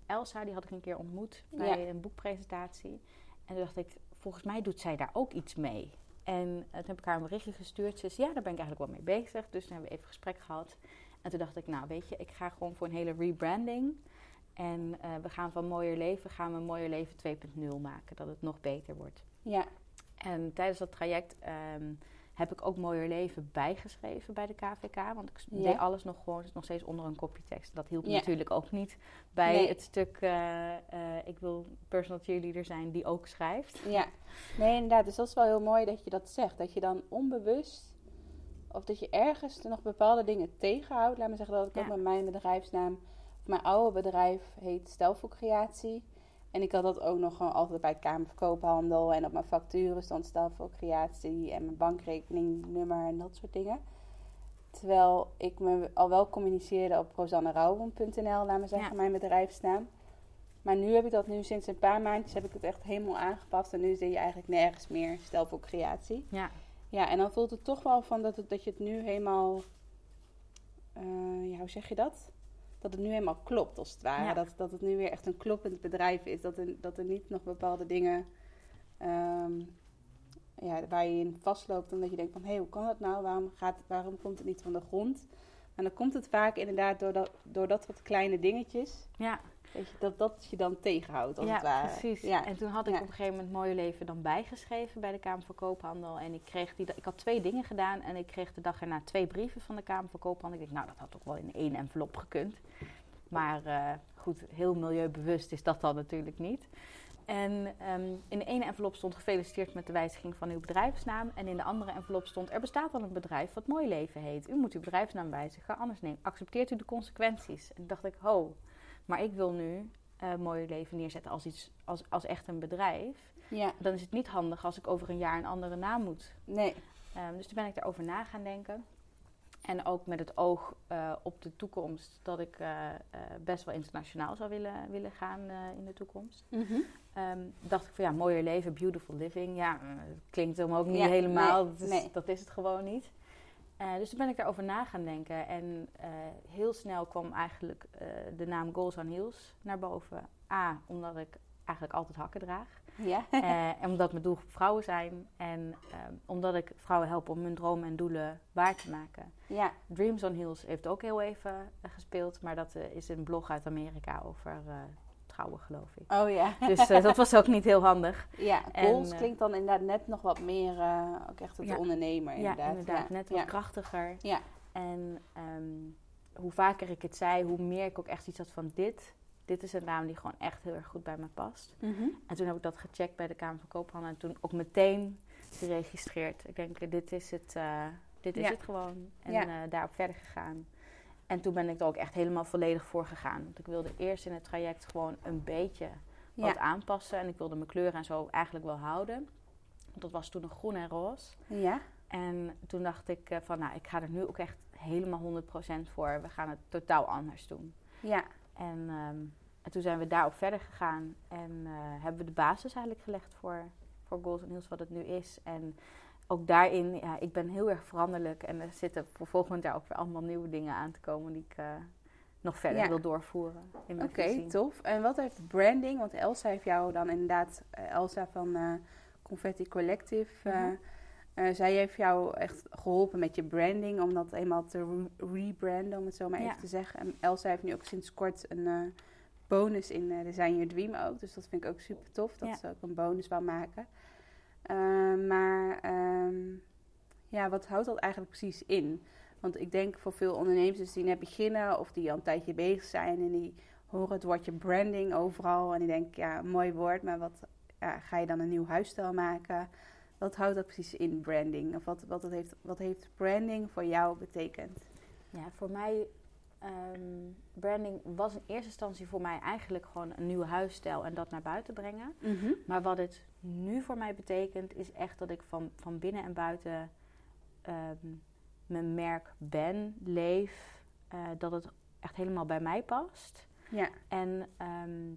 Elsa, die had ik een keer ontmoet bij een boekpresentatie. En toen dacht ik, volgens mij doet zij daar ook iets mee. En toen heb ik haar een berichtje gestuurd. Ze zei, ja, daar ben ik eigenlijk wel mee bezig. Dus toen hebben we even gesprek gehad. En toen dacht ik, nou weet je, ik ga gewoon voor een hele rebranding. En we gaan van Mooier Leven, gaan we Mooier Leven 2.0 maken. Dat het nog beter wordt. Ja. En tijdens dat traject heb ik ook Mooier Leven bijgeschreven bij de KVK. Want ik deed alles nog gewoon, dus nog steeds onder een kopje tekst. Dat hielp natuurlijk ook niet bij het stuk, ik wil personal cheerleader zijn die ook schrijft. Ja, nee inderdaad. Dus dat is wel heel mooi dat je dat zegt. Dat je dan onbewust, of dat je ergens nog bepaalde dingen tegenhoudt. Laat me zeggen dat ik ook met mijn bedrijfsnaam, mijn oude bedrijf heet Stelvoek Creatie. En ik had dat ook nog gewoon altijd bij Kamerverkoophandel. En op mijn facturen stond Stelvoek Creatie en mijn bankrekeningnummer en dat soort dingen. Terwijl ik me al wel communiceerde op RosannaRouwen.nl, laat maar zeggen, mijn bedrijfsnaam. Maar nu heb ik dat nu sinds een paar maandjes heb ik het echt helemaal aangepast. En nu zie je eigenlijk nergens meer Stelvoek Creatie. Ja. Ja, en dan voelt het toch wel van dat je het nu helemaal, hoe zeg je dat? Dat het nu helemaal klopt, als het ware. Ja. Dat het nu weer echt een kloppend bedrijf is. Dat er niet nog bepaalde dingen waar je in vastloopt. Omdat je denkt van, hé, hoe kan dat nou? Waarom komt het niet van de grond? En dan komt het vaak inderdaad door dat soort kleine dingetjes. Ja. Dat je dan tegenhoudt, als het ware. Precies. Ja, precies. En toen had ik op een gegeven moment Mooier Leven dan bijgeschreven bij de Kamer van Koophandel. En ik had 2 dingen gedaan en ik kreeg de dag erna 2 brieven van de Kamer van Koophandel. Ik dacht, nou, dat had ook wel in 1 envelop gekund. Maar goed, heel milieubewust is dat dan natuurlijk niet. En in de ene envelop stond gefeliciteerd met de wijziging van uw bedrijfsnaam. En in de andere envelop stond, er bestaat al een bedrijf wat Mooier Leven heet. U moet uw bedrijfsnaam wijzigen, anders accepteert u de consequenties. En dacht ik, ho. Maar ik wil nu Mooier Leven neerzetten als iets, als echt een bedrijf. Ja. Dan is het niet handig als ik over een jaar een andere naam moet. Nee. Dus toen ben ik daarover na gaan denken. En ook met het oog op de toekomst. Dat ik best wel internationaal zou willen gaan in de toekomst. Mm-hmm. Dacht ik van ja, Mooier Leven, beautiful living. Ja, dat klinkt hem ook niet helemaal. Nee, dat is het gewoon niet. Dus toen ben ik daarover na gaan denken. En heel snel kwam eigenlijk de naam Goals on Heels naar boven. A, omdat ik eigenlijk altijd hakken draag. Ja. En omdat mijn doelgroep vrouwen zijn. En omdat ik vrouwen help om hun dromen en doelen waar te maken. Ja. Dreams on Heels heeft ook heel even gespeeld. Maar dat is een blog uit Amerika over trouwen, geloof ik. Oh ja. Dus dat was ook niet heel handig. Ja, goals klinkt dan inderdaad net nog wat meer, ook echt het ondernemer inderdaad. Ja, inderdaad. Ja. Net wat krachtiger. Ja. En hoe vaker ik het zei, hoe meer ik ook echt iets had van dit is een naam die gewoon echt heel erg goed bij me past. Mm-hmm. En toen heb ik dat gecheckt bij de Kamer van Koophandel en toen ook meteen geregistreerd. Ik denk, dit is het gewoon. En daarop verder gegaan. En toen ben ik er ook echt helemaal volledig voor gegaan. Want ik wilde eerst in het traject gewoon een beetje wat aanpassen. En ik wilde mijn kleuren en zo eigenlijk wel houden. Want dat was toen nog groen en roze. Ja. En toen dacht ik van, nou, ik ga er nu ook echt helemaal 100% voor. We gaan het totaal anders doen. Ja. En toen zijn we daarop verder gegaan. En hebben we de basis eigenlijk gelegd voor Goals on Heels, wat het nu is. En ook daarin, ja, ik ben heel erg veranderlijk. En er zitten voor volgend jaar ook weer allemaal nieuwe dingen aan te komen die ik nog verder wil doorvoeren. Oké, tof. En wat heeft branding? Want Elsa heeft jou dan inderdaad, Elsa van Confetti Collective. Mm-hmm. Zij heeft jou echt geholpen met je branding. Om dat eenmaal te rebranden, om het zo maar even te zeggen. En Elsa heeft nu ook sinds kort een bonus in Design Your Dream ook. Dus dat vind ik ook super tof. Dat ze ook een bonus wou maken. Maar wat houdt dat eigenlijk precies in? Want ik denk voor veel ondernemers die net beginnen of die al een tijdje bezig zijn en die horen het woordje branding overal en die denken, ja, mooi woord, maar wat ga je dan een nieuw huisstijl maken? Wat houdt dat precies in, branding? Of wat heeft branding voor jou betekend? Ja, voor mij Branding was in eerste instantie voor mij eigenlijk gewoon een nieuwe huisstijl en dat naar buiten brengen. Mm-hmm. Maar wat het nu voor mij betekent is echt dat ik van binnen en buiten mijn merk ben, leef. Dat het echt helemaal bij mij past. Ja. En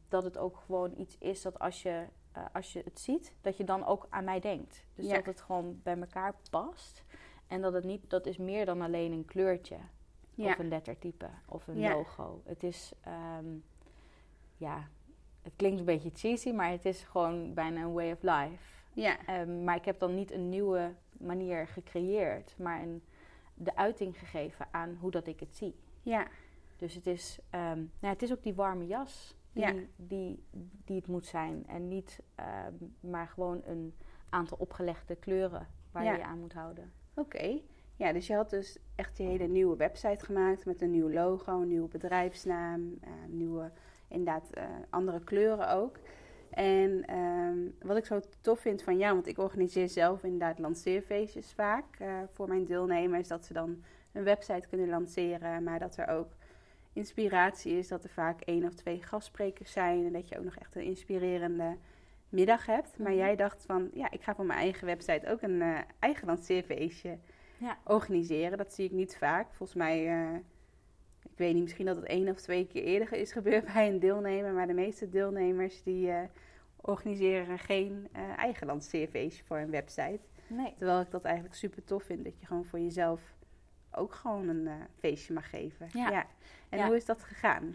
dat het ook gewoon iets is dat als je het ziet, dat je dan ook aan mij denkt. Dus ja. Dat het gewoon bij elkaar past. En dat het niet, dat is meer dan alleen een kleurtje. Ja. Of een lettertype. Of een logo. Het is, het klinkt een beetje cheesy, maar het is gewoon bijna een way of life. Ja. Maar ik heb dan niet een nieuwe manier gecreëerd, maar de uiting gegeven aan hoe dat ik het zie. Ja. Dus het is, het is ook die warme jas die het moet zijn. En niet maar gewoon een aantal opgelegde kleuren waar je aan moet houden. Oké. Ja, dus je had dus echt die hele nieuwe website gemaakt met een nieuw logo, een nieuwe bedrijfsnaam, nieuwe, inderdaad andere kleuren ook. En wat ik zo tof vind van jou, want ik organiseer zelf inderdaad lanceerfeestjes vaak voor mijn deelnemers, dat ze dan een website kunnen lanceren, maar dat er ook inspiratie is, dat er vaak 1 of 2 gastsprekers zijn en dat je ook nog echt een inspirerende middag hebt. Maar jij dacht van, ik ga voor mijn eigen website ook een eigen lanceerfeestje organiseren. Dat zie ik niet vaak. Volgens mij, ik weet niet, misschien dat het 1 of 2 keer eerder is gebeurd bij een deelnemer. Maar de meeste deelnemers die organiseren geen eigen lanceerfeestje voor een website. Nee. Terwijl ik dat eigenlijk super tof vind. Dat je gewoon voor jezelf ook gewoon een feestje mag geven. Ja. Ja. En hoe is dat gegaan?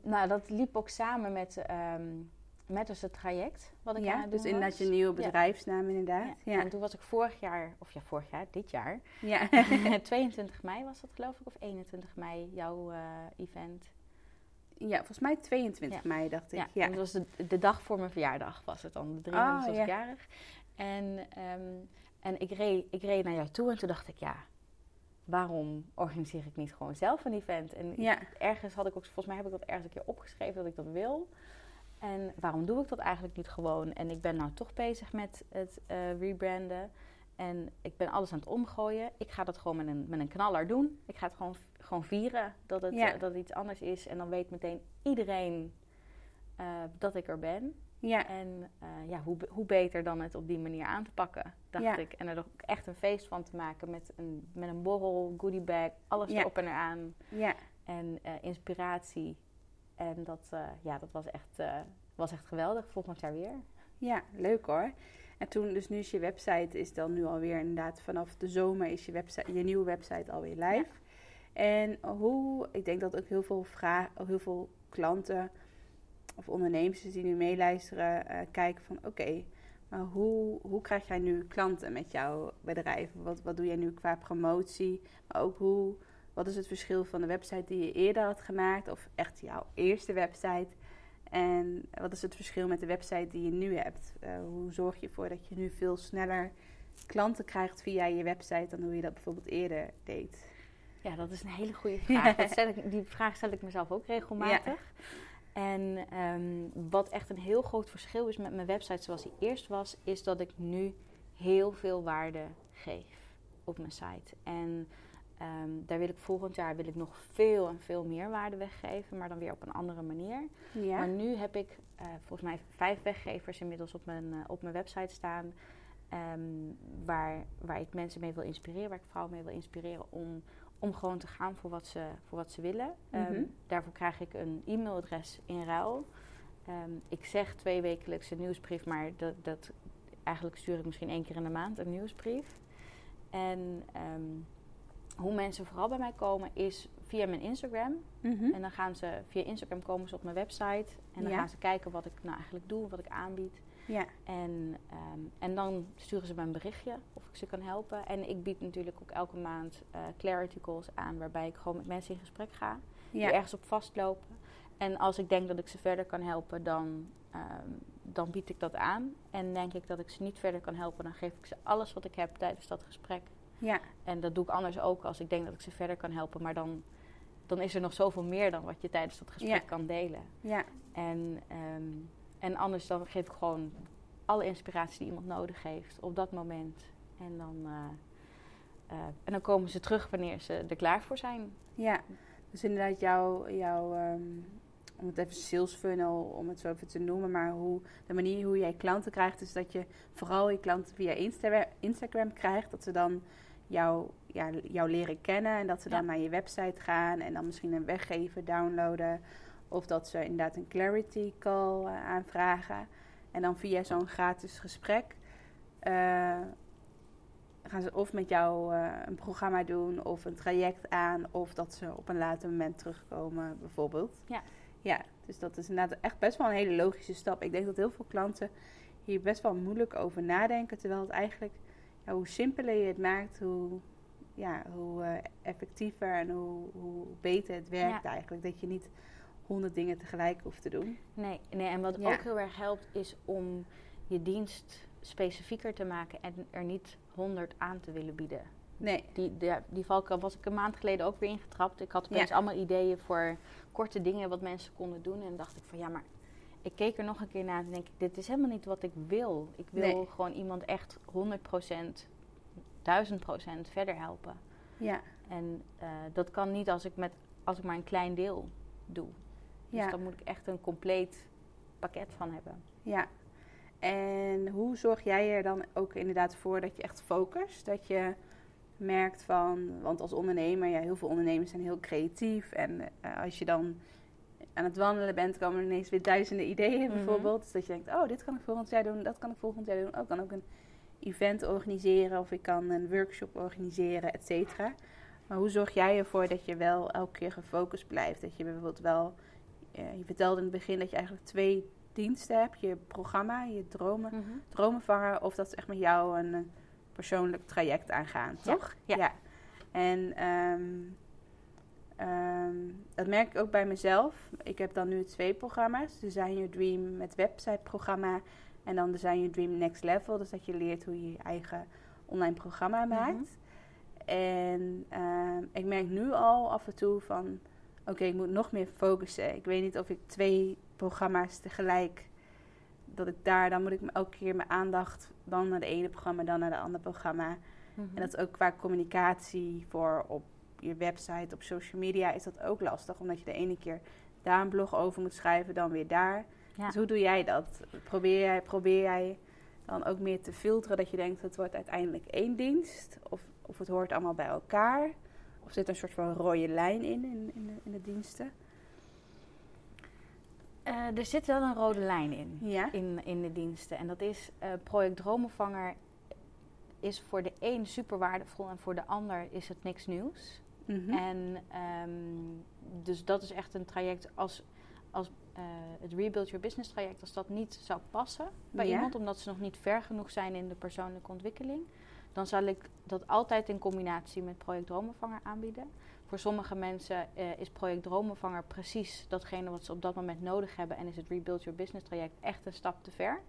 Ja. Dat liep ook samen met dus het traject wat ik aan het doen was. Dus inderdaad je nieuwe bedrijfsnaam inderdaad. Ja. Ja. En toen was ik dit jaar... 22 mei was dat geloof ik, of 21 mei, jouw event. Ja, volgens mij 22 mei dacht ik. Ja, ja. En dat was de dag voor mijn verjaardag was het dan, de 23e jarig. En ik reed naar jou toe en toen dacht ik, waarom organiseer ik niet gewoon zelf een event? En ergens had ik ook, volgens mij heb ik dat ergens een keer opgeschreven dat ik dat wil. En waarom doe ik dat eigenlijk niet gewoon? En ik ben nou toch bezig met het rebranden. En ik ben alles aan het omgooien. Ik ga dat gewoon met een knaller doen. Ik ga het gewoon vieren dat het, dat het iets anders is. En dan weet meteen iedereen dat ik er ben. Ja. En hoe beter dan het op die manier aan te pakken, dacht ik. En er ook echt een feest van te maken met een borrel, goodiebag, alles erop en eraan. Ja. En inspiratie. En dat was echt geweldig. Volgend jaar weer. Ja, leuk hoor. En toen, dus nu is je website is dan nu alweer inderdaad vanaf de zomer is je nieuwe website alweer live. Ja. En ik denk dat ook heel veel klanten of ondernemers die nu meeluisteren kijken van oké, maar hoe krijg jij nu klanten met jouw bedrijf? Wat doe jij nu qua promotie? Maar ook wat is het verschil van de website die je eerder had gemaakt? Of echt jouw eerste website? En wat is het verschil met de website die je nu hebt? Hoe zorg je ervoor dat je nu veel sneller klanten krijgt via je website dan hoe je dat bijvoorbeeld eerder deed? Ja, dat is een hele goede vraag. Die vraag stel ik mezelf ook regelmatig. Ja. En wat echt een heel groot verschil is met mijn website zoals die eerst was, is dat ik nu heel veel waarde geef op mijn site. En daar wil ik volgend jaar nog veel en veel meer waarde weggeven, maar dan weer op een andere manier. Ja. Maar nu heb ik volgens mij 5 weggevers inmiddels op mijn website staan, waar ik mensen mee wil inspireren, waar ik vrouwen mee wil inspireren om gewoon te gaan voor wat ze willen. Mm-hmm. Daarvoor krijg ik een e-mailadres in ruil. Ik zeg 2 wekelijks een nieuwsbrief, maar dat eigenlijk stuur ik misschien 1 keer in de maand een nieuwsbrief. En hoe mensen vooral bij mij komen is via mijn Instagram. Mm-hmm. En dan gaan ze via Instagram komen ze op mijn website. En dan gaan ze kijken wat ik nou eigenlijk doe, wat ik aanbied. Ja. En dan sturen ze mij een berichtje of ik ze kan helpen. En ik bied natuurlijk ook elke maand clarity calls aan, waarbij ik gewoon met mensen in gesprek ga. Ja. Die ergens op vastlopen. En als ik denk dat ik ze verder kan helpen, dan bied ik dat aan. En denk ik dat ik ze niet verder kan helpen, dan geef ik ze alles wat ik heb tijdens dat gesprek. Ja. En dat doe ik anders ook als ik denk dat ik ze verder kan helpen. Maar dan is er nog zoveel meer dan wat je tijdens dat gesprek kan delen. Ja. En anders dan geef ik gewoon alle inspiratie die iemand nodig heeft op dat moment. En dan komen ze terug wanneer ze er klaar voor zijn. Ja, Dus inderdaad jouw om het even sales funnel, om het zo even te noemen, maar de manier hoe jij klanten krijgt, is dat je vooral je klanten via Instagram krijgt, dat ze dan jou leren kennen en dat ze dan naar je website gaan en dan misschien een weggeven, downloaden, of dat ze inderdaad een clarity call aanvragen en dan via zo'n gratis gesprek gaan ze of met jou een programma doen of een traject aan, of dat ze op een later moment terugkomen bijvoorbeeld. Ja. Ja, dus dat is inderdaad echt best wel een hele logische stap. Ik denk dat heel veel klanten hier best wel moeilijk over nadenken, terwijl het eigenlijk, hoe simpeler je het maakt, hoe effectiever en hoe beter het werkt eigenlijk. Dat je niet 100 dingen tegelijk hoeft te doen. Nee, en wat ook heel erg helpt is om je dienst specifieker te maken en er niet 100 aan te willen bieden. Nee. Die valkuil was ik een maand geleden ook weer ingetrapt. Ik had opeens allemaal ideeën voor korte dingen wat mensen konden doen. En dacht ik van maar ik keek er nog een keer naar en denk ik, dit is helemaal niet wat ik wil. Ik wil gewoon iemand echt 100%, 1000% verder helpen. Ja. En dat kan niet als ik maar een klein deel doe. Dus dan moet ik echt een compleet pakket van hebben. Ja. En hoe zorg jij er dan ook inderdaad voor dat je echt focust? Dat je merkt van, want als ondernemer, heel veel ondernemers zijn heel creatief. En als je dan aan het wandelen bent, komen er ineens weer duizenden ideeën bijvoorbeeld. Dus dat je denkt, dit kan ik volgend jaar doen, dat kan ik volgend jaar doen. Ik kan ook een event organiseren of ik kan een workshop organiseren, et cetera. Maar hoe zorg jij ervoor dat je wel elke keer gefocust blijft? Dat je bijvoorbeeld wel, je vertelde in het begin dat je eigenlijk 2 diensten hebt. Je programma, je dromenvanger, of dat is echt met jou een persoonlijk traject aangaan, toch? Ja. En dat merk ik ook bij mezelf. Ik heb dan nu 2 programma's. Design Your Dream met websiteprogramma en dan Design Your Dream Next Level. Dus dat je leert hoe je je eigen online programma maakt. En ik merk nu al af en toe van, oké, ik moet nog meer focussen. Ik weet niet of ik 2 programma's tegelijk, dat ik daar, dan moet ik elke keer mijn aandacht dan naar de ene programma, dan naar de andere programma. En dat is ook qua communicatie voor op je website, op social media, is dat ook lastig. Omdat je de ene keer daar een blog over moet schrijven, dan weer daar. Ja. Dus hoe doe jij dat? Probeer jij dan ook meer te filteren dat je denkt, het wordt uiteindelijk 1 dienst? Of het hoort allemaal bij elkaar? Of zit er een soort van rode lijn in de diensten? Er zit wel een rode lijn in de diensten. En dat is, project Dromenvanger is voor de een super waardevol en voor de ander is het niks nieuws. En dus dat is echt een traject, als het Rebuild Your Business traject, als dat niet zou passen bij iemand, omdat ze nog niet ver genoeg zijn in de persoonlijke ontwikkeling, dan zal ik dat altijd in combinatie met project Dromenvanger aanbieden. Voor sommige mensen is project Dromenvanger precies datgene wat ze op dat moment nodig hebben en is het Rebuild Your Business traject echt een stap te ver.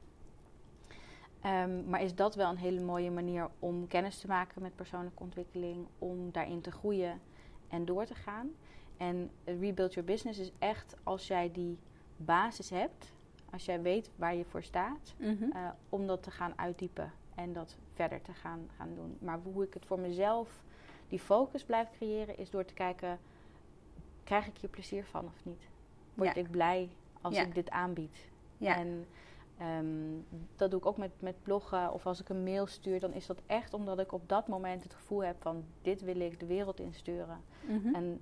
Maar is dat wel een hele mooie manier om kennis te maken met persoonlijke ontwikkeling, om daarin te groeien en door te gaan. En Rebuild Your Business is echt als jij die basis hebt, als jij weet waar je voor staat, om dat te gaan uitdiepen en dat verder te gaan doen. Maar hoe ik het voor mezelf, die focus blijft creëren, is door te kijken, krijg ik hier plezier van of niet? Word ik blij als ik dit aanbied? Ja. En dat doe ik ook met bloggen, of als ik een mail stuur, dan is dat echt omdat ik op dat moment het gevoel heb van, dit wil ik de wereld insturen. En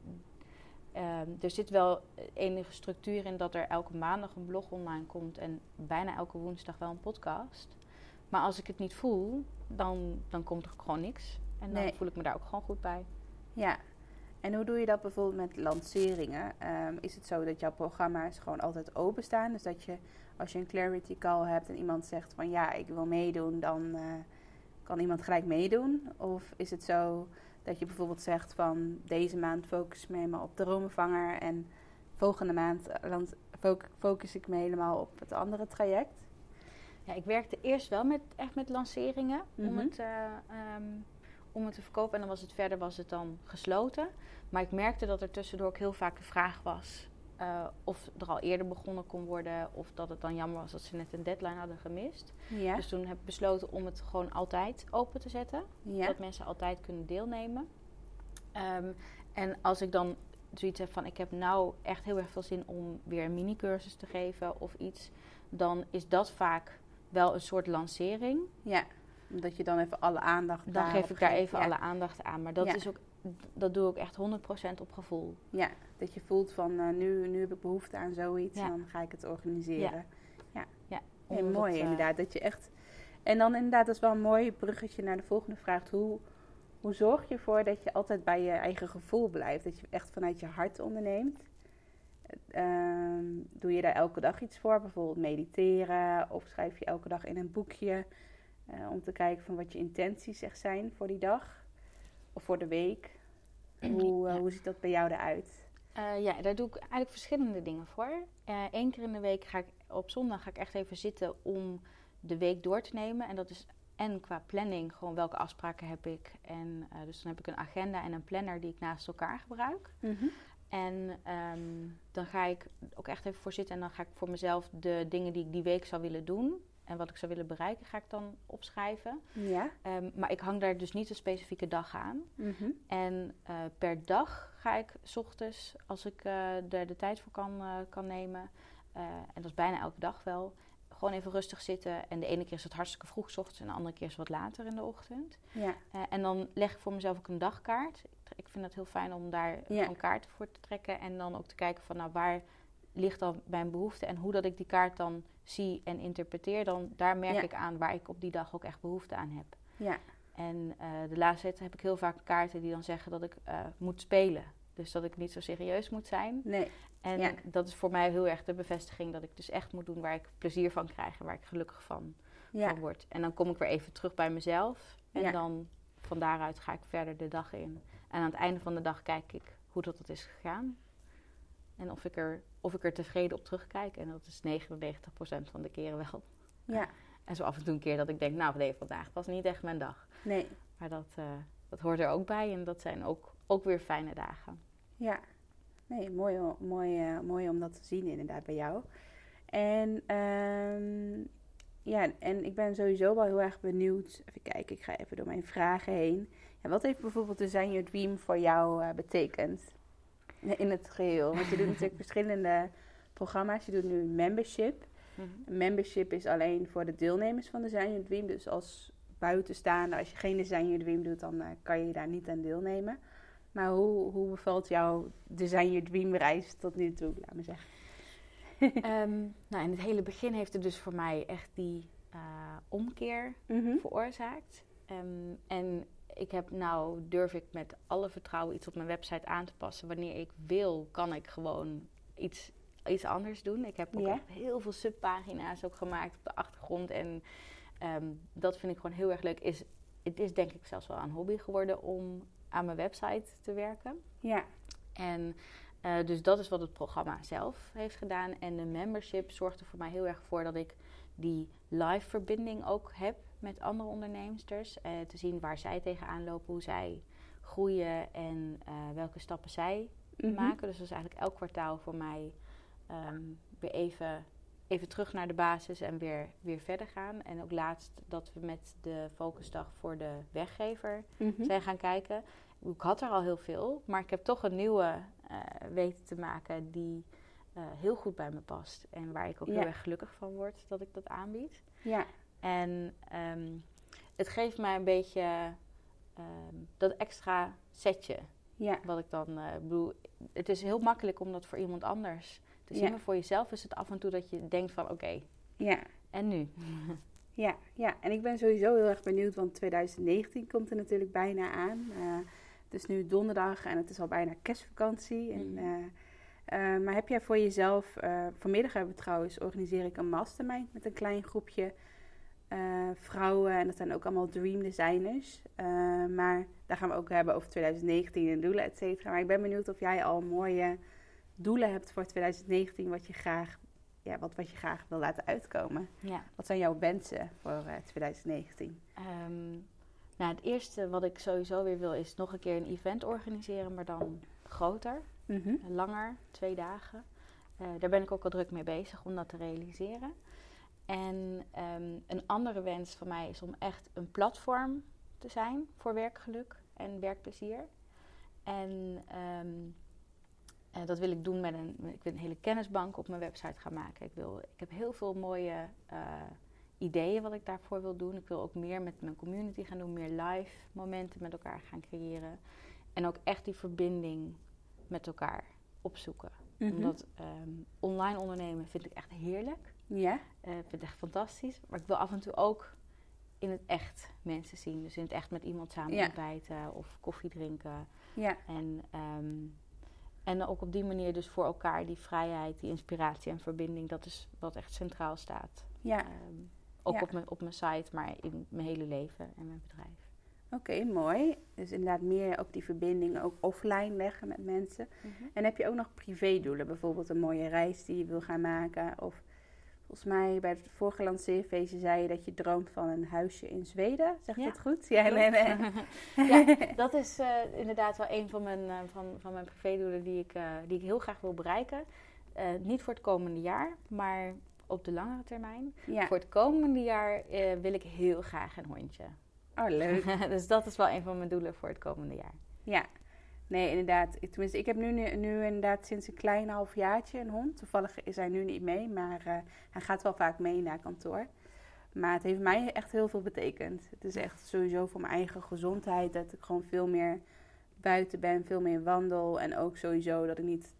er zit wel enige structuur in dat er elke maandag een blog online komt en bijna elke woensdag wel een podcast. Maar als ik het niet voel, dan komt er gewoon niks. En dan voel ik me daar ook gewoon goed bij. Ja, en hoe doe je dat bijvoorbeeld met lanceringen? Is het zo dat jouw programma's gewoon altijd openstaan? Dus dat je, als je een clarity call hebt en iemand zegt van ik wil meedoen, dan kan iemand gelijk meedoen? Of is het zo dat je bijvoorbeeld zegt van, deze maand focus ik me helemaal op de Dromenvanger en volgende maand focus ik me helemaal op het andere traject? Ja, ik werkte eerst wel echt met lanceringen om het te verkopen. En dan was het dan gesloten. Maar ik merkte dat er tussendoor ook heel vaak de vraag was of er al eerder begonnen kon worden, of dat het dan jammer was dat ze net een deadline hadden gemist. Ja. Dus toen heb ik besloten om het gewoon altijd open te zetten. Ja. Dat mensen altijd kunnen deelnemen. En als ik dan zoiets heb van ik heb nou echt heel erg veel zin om weer een mini-cursus te geven of iets, dan is dat vaak wel een soort lancering. Ja, dat je dan even alle aandacht aan. Dan geef ik daar even alle aandacht aan, maar dat is ook, dat doe ik echt 100% op gevoel. Ja, dat je voelt van nu heb ik behoefte aan zoiets en dan ga ik het organiseren. Ja. Heel mooi inderdaad, dat je echt... En dan inderdaad, dat is wel een mooi bruggetje naar de volgende vraag. Hoe zorg je ervoor dat je altijd bij je eigen gevoel blijft? Dat je echt vanuit je hart onderneemt? Doe je daar elke dag iets voor? Bijvoorbeeld mediteren of schrijf je elke dag in een boekje? Om te kijken van wat je intenties echt zijn voor die dag of voor de week. Hoe ziet dat bij jou eruit? Daar doe ik eigenlijk verschillende dingen voor. Eén keer in de week op zondag ga ik echt even zitten om de week door te nemen. En dat is en qua planning gewoon welke afspraken heb ik. En dus dan heb ik een agenda en een planner die ik naast elkaar gebruik. Mm-hmm. En dan ga ik ook echt even voor zitten en dan ga ik voor mezelf de dingen die ik die week zou willen doen en wat ik zou willen bereiken, ga ik dan opschrijven. Ja. Maar ik hang daar dus niet een specifieke dag aan. Mm-hmm. En per dag ga ik 's ochtends, als ik er de tijd voor kan nemen, en dat is bijna elke dag wel, gewoon even rustig zitten. En de ene keer is het hartstikke vroeg 's ochtends en de andere keer is het wat later in de ochtend. Ja. En dan leg ik voor mezelf ook een dagkaart. Ik vind het heel fijn om daar een kaart voor te trekken en dan ook te kijken van nou waar ligt dan mijn behoefte en hoe dat ik die kaart dan zie en interpreteer, dan daar merk ik aan waar ik op die dag ook echt behoefte aan heb. Ja. En de laatste tijd heb ik heel vaak kaarten die dan zeggen dat ik moet spelen. Dus dat ik niet zo serieus moet zijn. Nee. En dat is voor mij heel erg de bevestiging dat ik dus echt moet doen waar ik plezier van krijg en waar ik gelukkig van word. En dan kom ik weer even terug bij mezelf en dan van daaruit ga ik verder de dag in. En aan het einde van de dag kijk ik hoe dat is gegaan. En of ik er tevreden op terugkijk. En dat is 99% van de keren wel. Ja. En zo af en toe een keer dat ik denk, nou nee, vandaag was niet echt mijn dag. Nee. Maar dat hoort er ook bij. En dat zijn ook weer fijne dagen. Ja. Nee, mooi om dat te zien inderdaad bij jou. En en ik ben sowieso wel heel erg benieuwd. Even kijken, ik ga even door mijn vragen heen. Ja, wat heeft bijvoorbeeld Design Your Dream voor jou betekend? In het geheel. Want je doet natuurlijk verschillende programma's. Je doet nu membership. Mm-hmm. Membership is alleen voor de deelnemers van Design Your Dream. Dus als buitenstaander, als je geen Design Your Dream doet, dan kan je daar niet aan deelnemen. Maar hoe bevalt jouw Design Your Dream reis tot nu toe, laat me zeggen? In het hele begin heeft het dus voor mij echt die omkeer veroorzaakt. En ik heb nou, durf ik met alle vertrouwen iets op mijn website aan te passen. Wanneer ik wil, kan ik gewoon iets anders doen. Ik heb ook echt heel veel subpagina's ook gemaakt op de achtergrond. En dat vind ik gewoon heel erg leuk. Het is denk ik zelfs wel een hobby geworden om aan mijn website te werken. Ja. En dus dat is wat het programma zelf heeft gedaan. En de membership zorgt er voor mij heel erg voor dat ik die live verbinding ook heb met andere onderneemsters. Te zien waar zij tegenaan lopen, hoe zij groeien en welke stappen zij maken. Dus dat is eigenlijk elk kwartaal voor mij weer even terug naar de basis en weer verder gaan. En ook laatst dat we met de focusdag voor de weggever zijn gaan kijken. Ik had er al heel veel, maar ik heb toch een nieuwe weten te maken die heel goed bij me past. En waar ik ook heel erg gelukkig van word dat ik dat aanbied. Ja. En het geeft mij een beetje dat extra setje. Ja. Wat ik dan bedoel, het is heel makkelijk om dat voor iemand anders te zien. Maar voor jezelf is het af en toe dat je denkt van oké, en nu? Ja, en ik ben sowieso heel erg benieuwd, want 2019 komt er natuurlijk bijna aan. Het is nu donderdag en het is al bijna kerstvakantie. En, maar heb jij voor jezelf, vanmiddag hebben we trouwens, organiseer ik een mastermind met een klein groepje vrouwen. En dat zijn ook allemaal dream designers. Maar daar gaan we ook hebben over 2019 en doelen, et cetera. Maar ik ben benieuwd of jij al mooie doelen hebt voor 2019 wat je graag wil laten uitkomen. Ja. Wat zijn jouw wensen voor 2019? Het eerste wat ik sowieso weer wil is nog een keer een event organiseren, maar dan groter, langer, 2 dagen. Daar ben ik ook al druk mee bezig om dat te realiseren. En een andere wens van mij is om echt een platform te zijn voor werkgeluk en werkplezier. En Dat wil ik doen met ik wil een hele kennisbank op mijn website gaan maken. Ik heb heel veel mooie ideeën wat ik daarvoor wil doen. Ik wil ook meer met mijn community gaan doen, meer live momenten met elkaar gaan creëren. En ook echt die verbinding met elkaar opzoeken. Mm-hmm. Omdat online ondernemen vind ik echt heerlijk. Yeah. Ik vind het echt fantastisch. Maar ik wil af en toe ook in het echt mensen zien. Dus in het echt met iemand samen ontbijten of koffie drinken. Yeah. En ook op die manier dus voor elkaar die vrijheid, die inspiratie en verbinding. Dat is wat echt centraal staat. Yeah. Ook op mijn site, maar in mijn hele leven en mijn bedrijf. Oké, mooi. Dus inderdaad meer ook die verbinding ook offline leggen met mensen. Mm-hmm. En heb je ook nog privédoelen? Bijvoorbeeld een mooie reis die je wil gaan maken. Of volgens mij bij het vorige lanceerfeestje zei je dat je droomt van een huisje in Zweden. Zeg ik dat goed? Ja, nee. Ja, dat is inderdaad wel een van mijn privédoelen die ik heel graag wil bereiken. Niet voor het komende jaar, maar op de langere termijn. Ja. Voor het komende jaar wil ik heel graag een hondje. Oh, leuk. Dus dat is wel een van mijn doelen voor het komende jaar. Ja, nee, inderdaad. Tenminste, ik heb nu inderdaad sinds een klein halfjaartje een hond. Toevallig is hij nu niet mee, maar hij gaat wel vaak mee naar kantoor. Maar het heeft mij echt heel veel betekend. Het is echt sowieso voor mijn eigen gezondheid dat ik gewoon veel meer buiten ben, veel meer wandel. En ook sowieso dat ik niet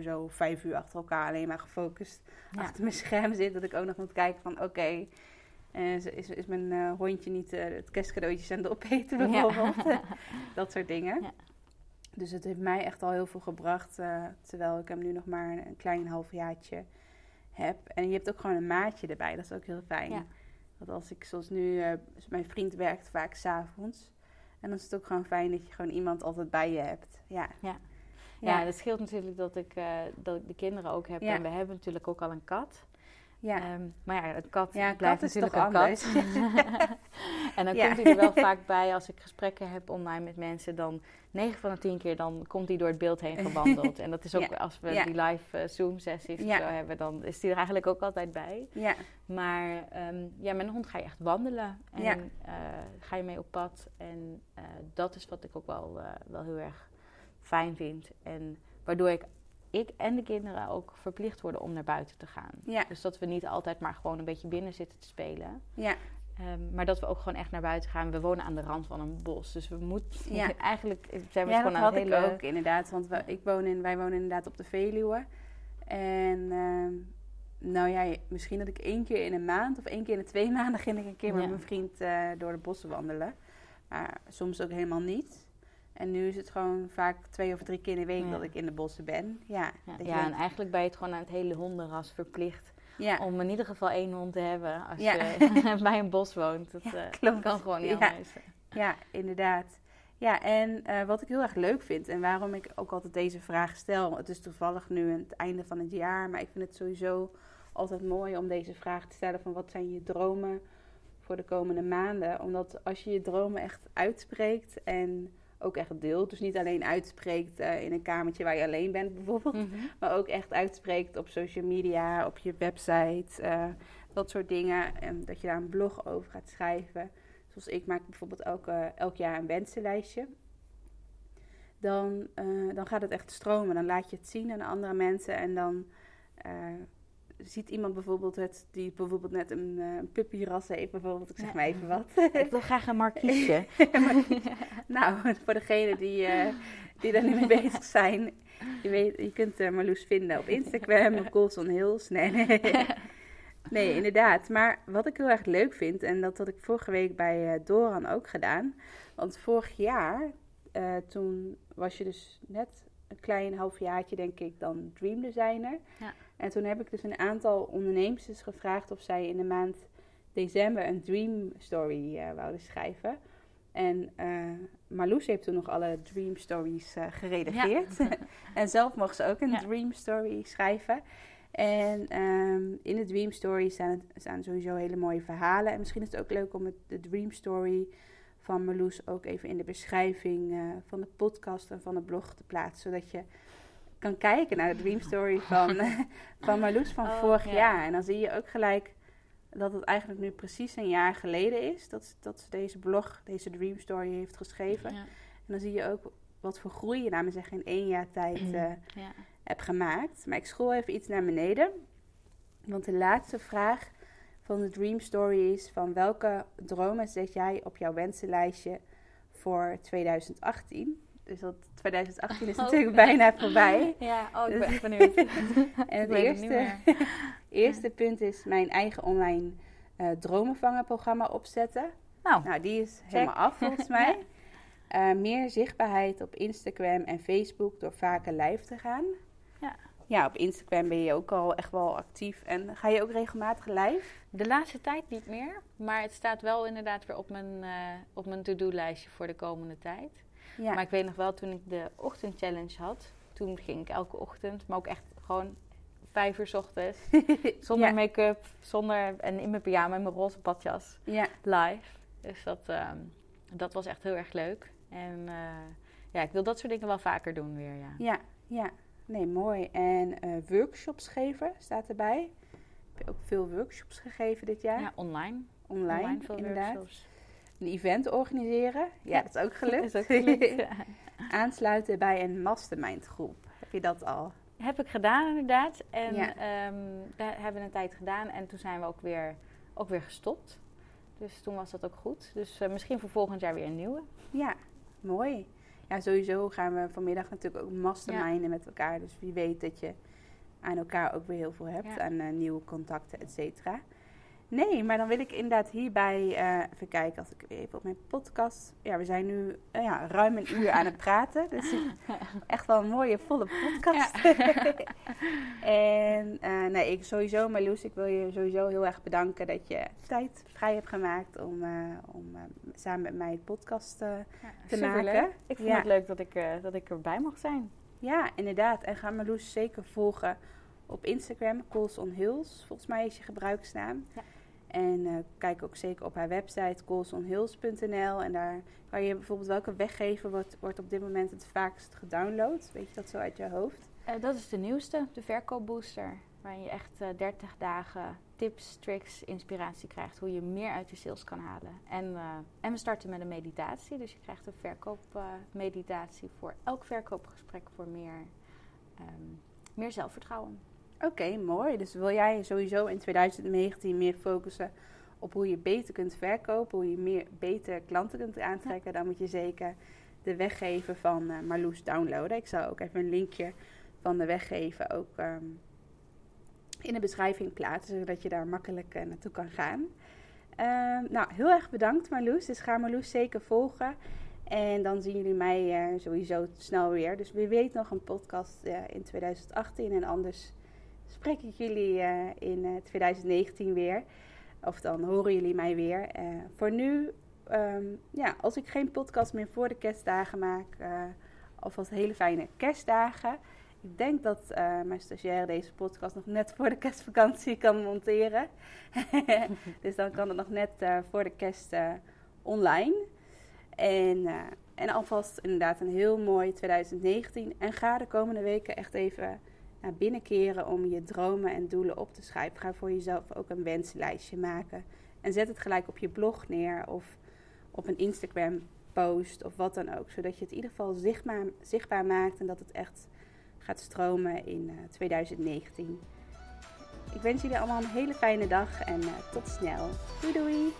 zo 5 uur achter elkaar alleen maar gefocust achter mijn scherm zit. Dat ik ook nog moet kijken van oké. Is mijn hondje niet het kerstcadeautje aan het opeten bijvoorbeeld? Ja. Dat soort dingen. Ja. Dus het heeft mij echt al heel veel gebracht. Terwijl ik hem nu nog maar een klein halfjaartje heb. En je hebt ook gewoon een maatje erbij. Dat is ook heel fijn. Ja. Want als ik zoals nu... mijn vriend werkt vaak 's avonds. En dan is het ook gewoon fijn dat je gewoon iemand altijd bij je hebt. Ja, dat scheelt natuurlijk dat ik de kinderen ook heb. Ja. En we hebben natuurlijk ook al een kat. Ja. Maar ja, een kat blijft kat natuurlijk een anders. Kat. En dan komt hij er wel vaak bij. Als ik gesprekken heb online met mensen, dan 9 van de 10 keer dan komt hij door het beeld heen gewandeld. En dat is ook als we die live Zoom-sessies zo hebben, dan is hij er eigenlijk ook altijd bij. Ja. Maar met een hond ga je echt wandelen. En ga je mee op pad. En dat is wat ik ook wel heel erg fijn vind. En waardoor ik en de kinderen ook verplicht worden om naar buiten te gaan. Ja. Dus dat we niet altijd maar gewoon een beetje binnen zitten te spelen. Ja. Maar dat we ook gewoon echt naar buiten gaan. We wonen aan de rand van een bos. Dus we moeten... Ja. Eigenlijk zijn we gewoon aan het hele... Ja, dat had ik ook inderdaad. Want wij wonen inderdaad op de Veluwe. En misschien dat ik 1 keer in een maand... of 1 keer in de 2 maanden... ging ik een keer met mijn vriend door de bossen wandelen. Maar soms ook helemaal niet. En nu is het gewoon vaak 2 of 3 keer in de week dat ik in de bossen ben. En eigenlijk ben je het gewoon aan het hele hondenras verplicht... om in ieder geval 1 hond te hebben als je bij een bos woont. Dat kan gewoon niet anders. Ja, inderdaad. Ja, en wat ik heel erg leuk vind en waarom ik ook altijd deze vraag stel... Het is toevallig nu aan het einde van het jaar... maar ik vind het sowieso altijd mooi om deze vraag te stellen... van wat zijn je dromen voor de komende maanden? Omdat als je je dromen echt uitspreekt en... ook echt deelt. Dus niet alleen uitspreekt in een kamertje waar je alleen bent bijvoorbeeld. Mm-hmm. Maar ook echt uitspreekt op social media, op je website. Dat soort dingen. En dat je daar een blog over gaat schrijven. Zoals ik maak bijvoorbeeld elk jaar een wensenlijstje. Dan gaat het echt stromen. Dan laat je het zien aan andere mensen. En dan ziet iemand bijvoorbeeld die bijvoorbeeld net een puppyras heeft, bijvoorbeeld, ik zeg maar even wat. Ik wil graag een markiesje. Nou, voor degenen die daar nu mee bezig zijn, je kunt Marloes vinden op Instagram, op Goals on Heels. Nee, inderdaad. Maar wat ik heel erg leuk vind, en dat had ik vorige week bij Doran ook gedaan, want vorig jaar, toen was je dus net een klein halfjaartje, denk ik, dan Dream Designer. Ja. En toen heb ik dus een aantal ondernemers gevraagd of zij in de maand december een dream story wouden schrijven. En Marloes heeft toen nog alle dream stories geredigeerd. Ja. En zelf mocht ze ook een dream story schrijven. En in de dream story staan sowieso hele mooie verhalen. En misschien is het ook leuk om de dream story van Marloes ook even in de beschrijving van de podcast en van de blog te plaatsen. Zodat je... kan kijken naar de dream story van Marloes van vorig jaar. En dan zie je ook gelijk dat het eigenlijk nu precies een jaar geleden is... dat ze deze blog, deze dream story heeft geschreven. Ja. En dan zie je ook wat voor groei je nou, zeg, in 1 jaar tijd hebt gemaakt. Maar ik scroll even iets naar beneden. Want de laatste vraag van de Dream Story is van welke dromen zet jij op jouw wensenlijstje voor 2018? Dus dat 2018 is natuurlijk bijna voorbij. Ja, ik ben echt benieuwd. En het eerste punt is mijn eigen online dromenvangerprogramma opzetten. Nou, die is helemaal af volgens mij. Meer zichtbaarheid op Instagram en Facebook door vaker live te gaan. Ja, op Instagram ben je ook al echt wel actief. En ga je ook regelmatig live? De laatste tijd niet meer. Maar het staat wel inderdaad weer op mijn to-do-lijstje voor de komende tijd. Ja. Maar ik weet nog wel, toen ik de ochtendchallenge had, toen ging ik elke ochtend, maar ook echt gewoon 5 uur 's ochtends, zonder make-up, zonder, en in mijn pyjama, in mijn roze badjas, live. Dus dat was echt heel erg leuk. En ik wil dat soort dingen wel vaker doen weer, Ja. Nee, mooi. En workshops geven staat erbij. Heb je ook veel workshops gegeven dit jaar? Ja, online. Online veel inderdaad. Workshops. Een event organiseren. Ja, dat is ook gelukt. Aansluiten bij een mastermind groep. Heb je dat al? Heb ik gedaan inderdaad. En daar hebben we een tijd gedaan. En toen zijn we ook weer gestopt. Dus toen was dat ook goed. Dus misschien voor volgend jaar weer een nieuwe. Ja, mooi. Ja, sowieso gaan we vanmiddag natuurlijk ook masterminden met elkaar. Dus wie weet dat je aan elkaar ook weer heel veel hebt. Aan nieuwe contacten, et cetera. Nee, maar dan wil ik inderdaad hierbij... even kijken als ik weer even op mijn podcast... Ja, we zijn nu ruim een uur aan het praten. Dus echt wel een mooie, volle podcast. Ja. En ik sowieso, Marloes, ik wil je sowieso heel erg bedanken... dat je tijd vrij hebt gemaakt om samen met mij het podcast te maken. Leuk. Ik vond het leuk dat ik erbij mag zijn. Ja, inderdaad. En ga Marloes zeker volgen... Op Instagram, Goals on Heels, volgens mij is je gebruiksnaam. Ja. En kijk ook zeker op haar website, goalsonheels.nl. En daar kan je bijvoorbeeld welke weggever wordt op dit moment het vaakst gedownload. Weet je dat zo uit je hoofd? Dat is de nieuwste, de verkoopbooster. Waarin je echt 30 dagen tips, tricks, inspiratie krijgt. Hoe je meer uit je sales kan halen. En we starten met een meditatie. Dus je krijgt een verkoopmeditatie voor elk verkoopgesprek voor meer zelfvertrouwen. Oké, mooi. Dus wil jij sowieso in 2019 meer focussen op hoe je beter kunt verkopen, hoe je beter klanten kunt aantrekken, dan moet je zeker de weggever van Marloes downloaden. Ik zal ook even een linkje van de weggever ook in de beschrijving plaatsen, zodat je daar makkelijk naartoe kan gaan. Heel erg bedankt Marloes. Dus ga Marloes zeker volgen. En dan zien jullie mij sowieso snel weer. Dus wie weet nog een podcast in 2018. En anders spreek ik jullie in 2019 weer. Of dan horen jullie mij weer. Voor nu, als ik geen podcast meer voor de kerstdagen maak. Alvast hele fijne kerstdagen. Ik denk dat mijn stagiaire deze podcast nog net voor de kerstvakantie kan monteren. Dus dan kan het nog net voor de kerst online. En alvast inderdaad een heel mooi 2019. En ga de komende weken echt even naar binnen keren om je dromen en doelen op te schrijven. Ga voor jezelf ook een wenslijstje maken. En zet het gelijk op je blog neer of op een Instagram post of wat dan ook. Zodat je het in ieder geval zichtbaar maakt en dat het echt gaat stromen in 2019. Ik wens jullie allemaal een hele fijne dag en tot snel. Doei doei!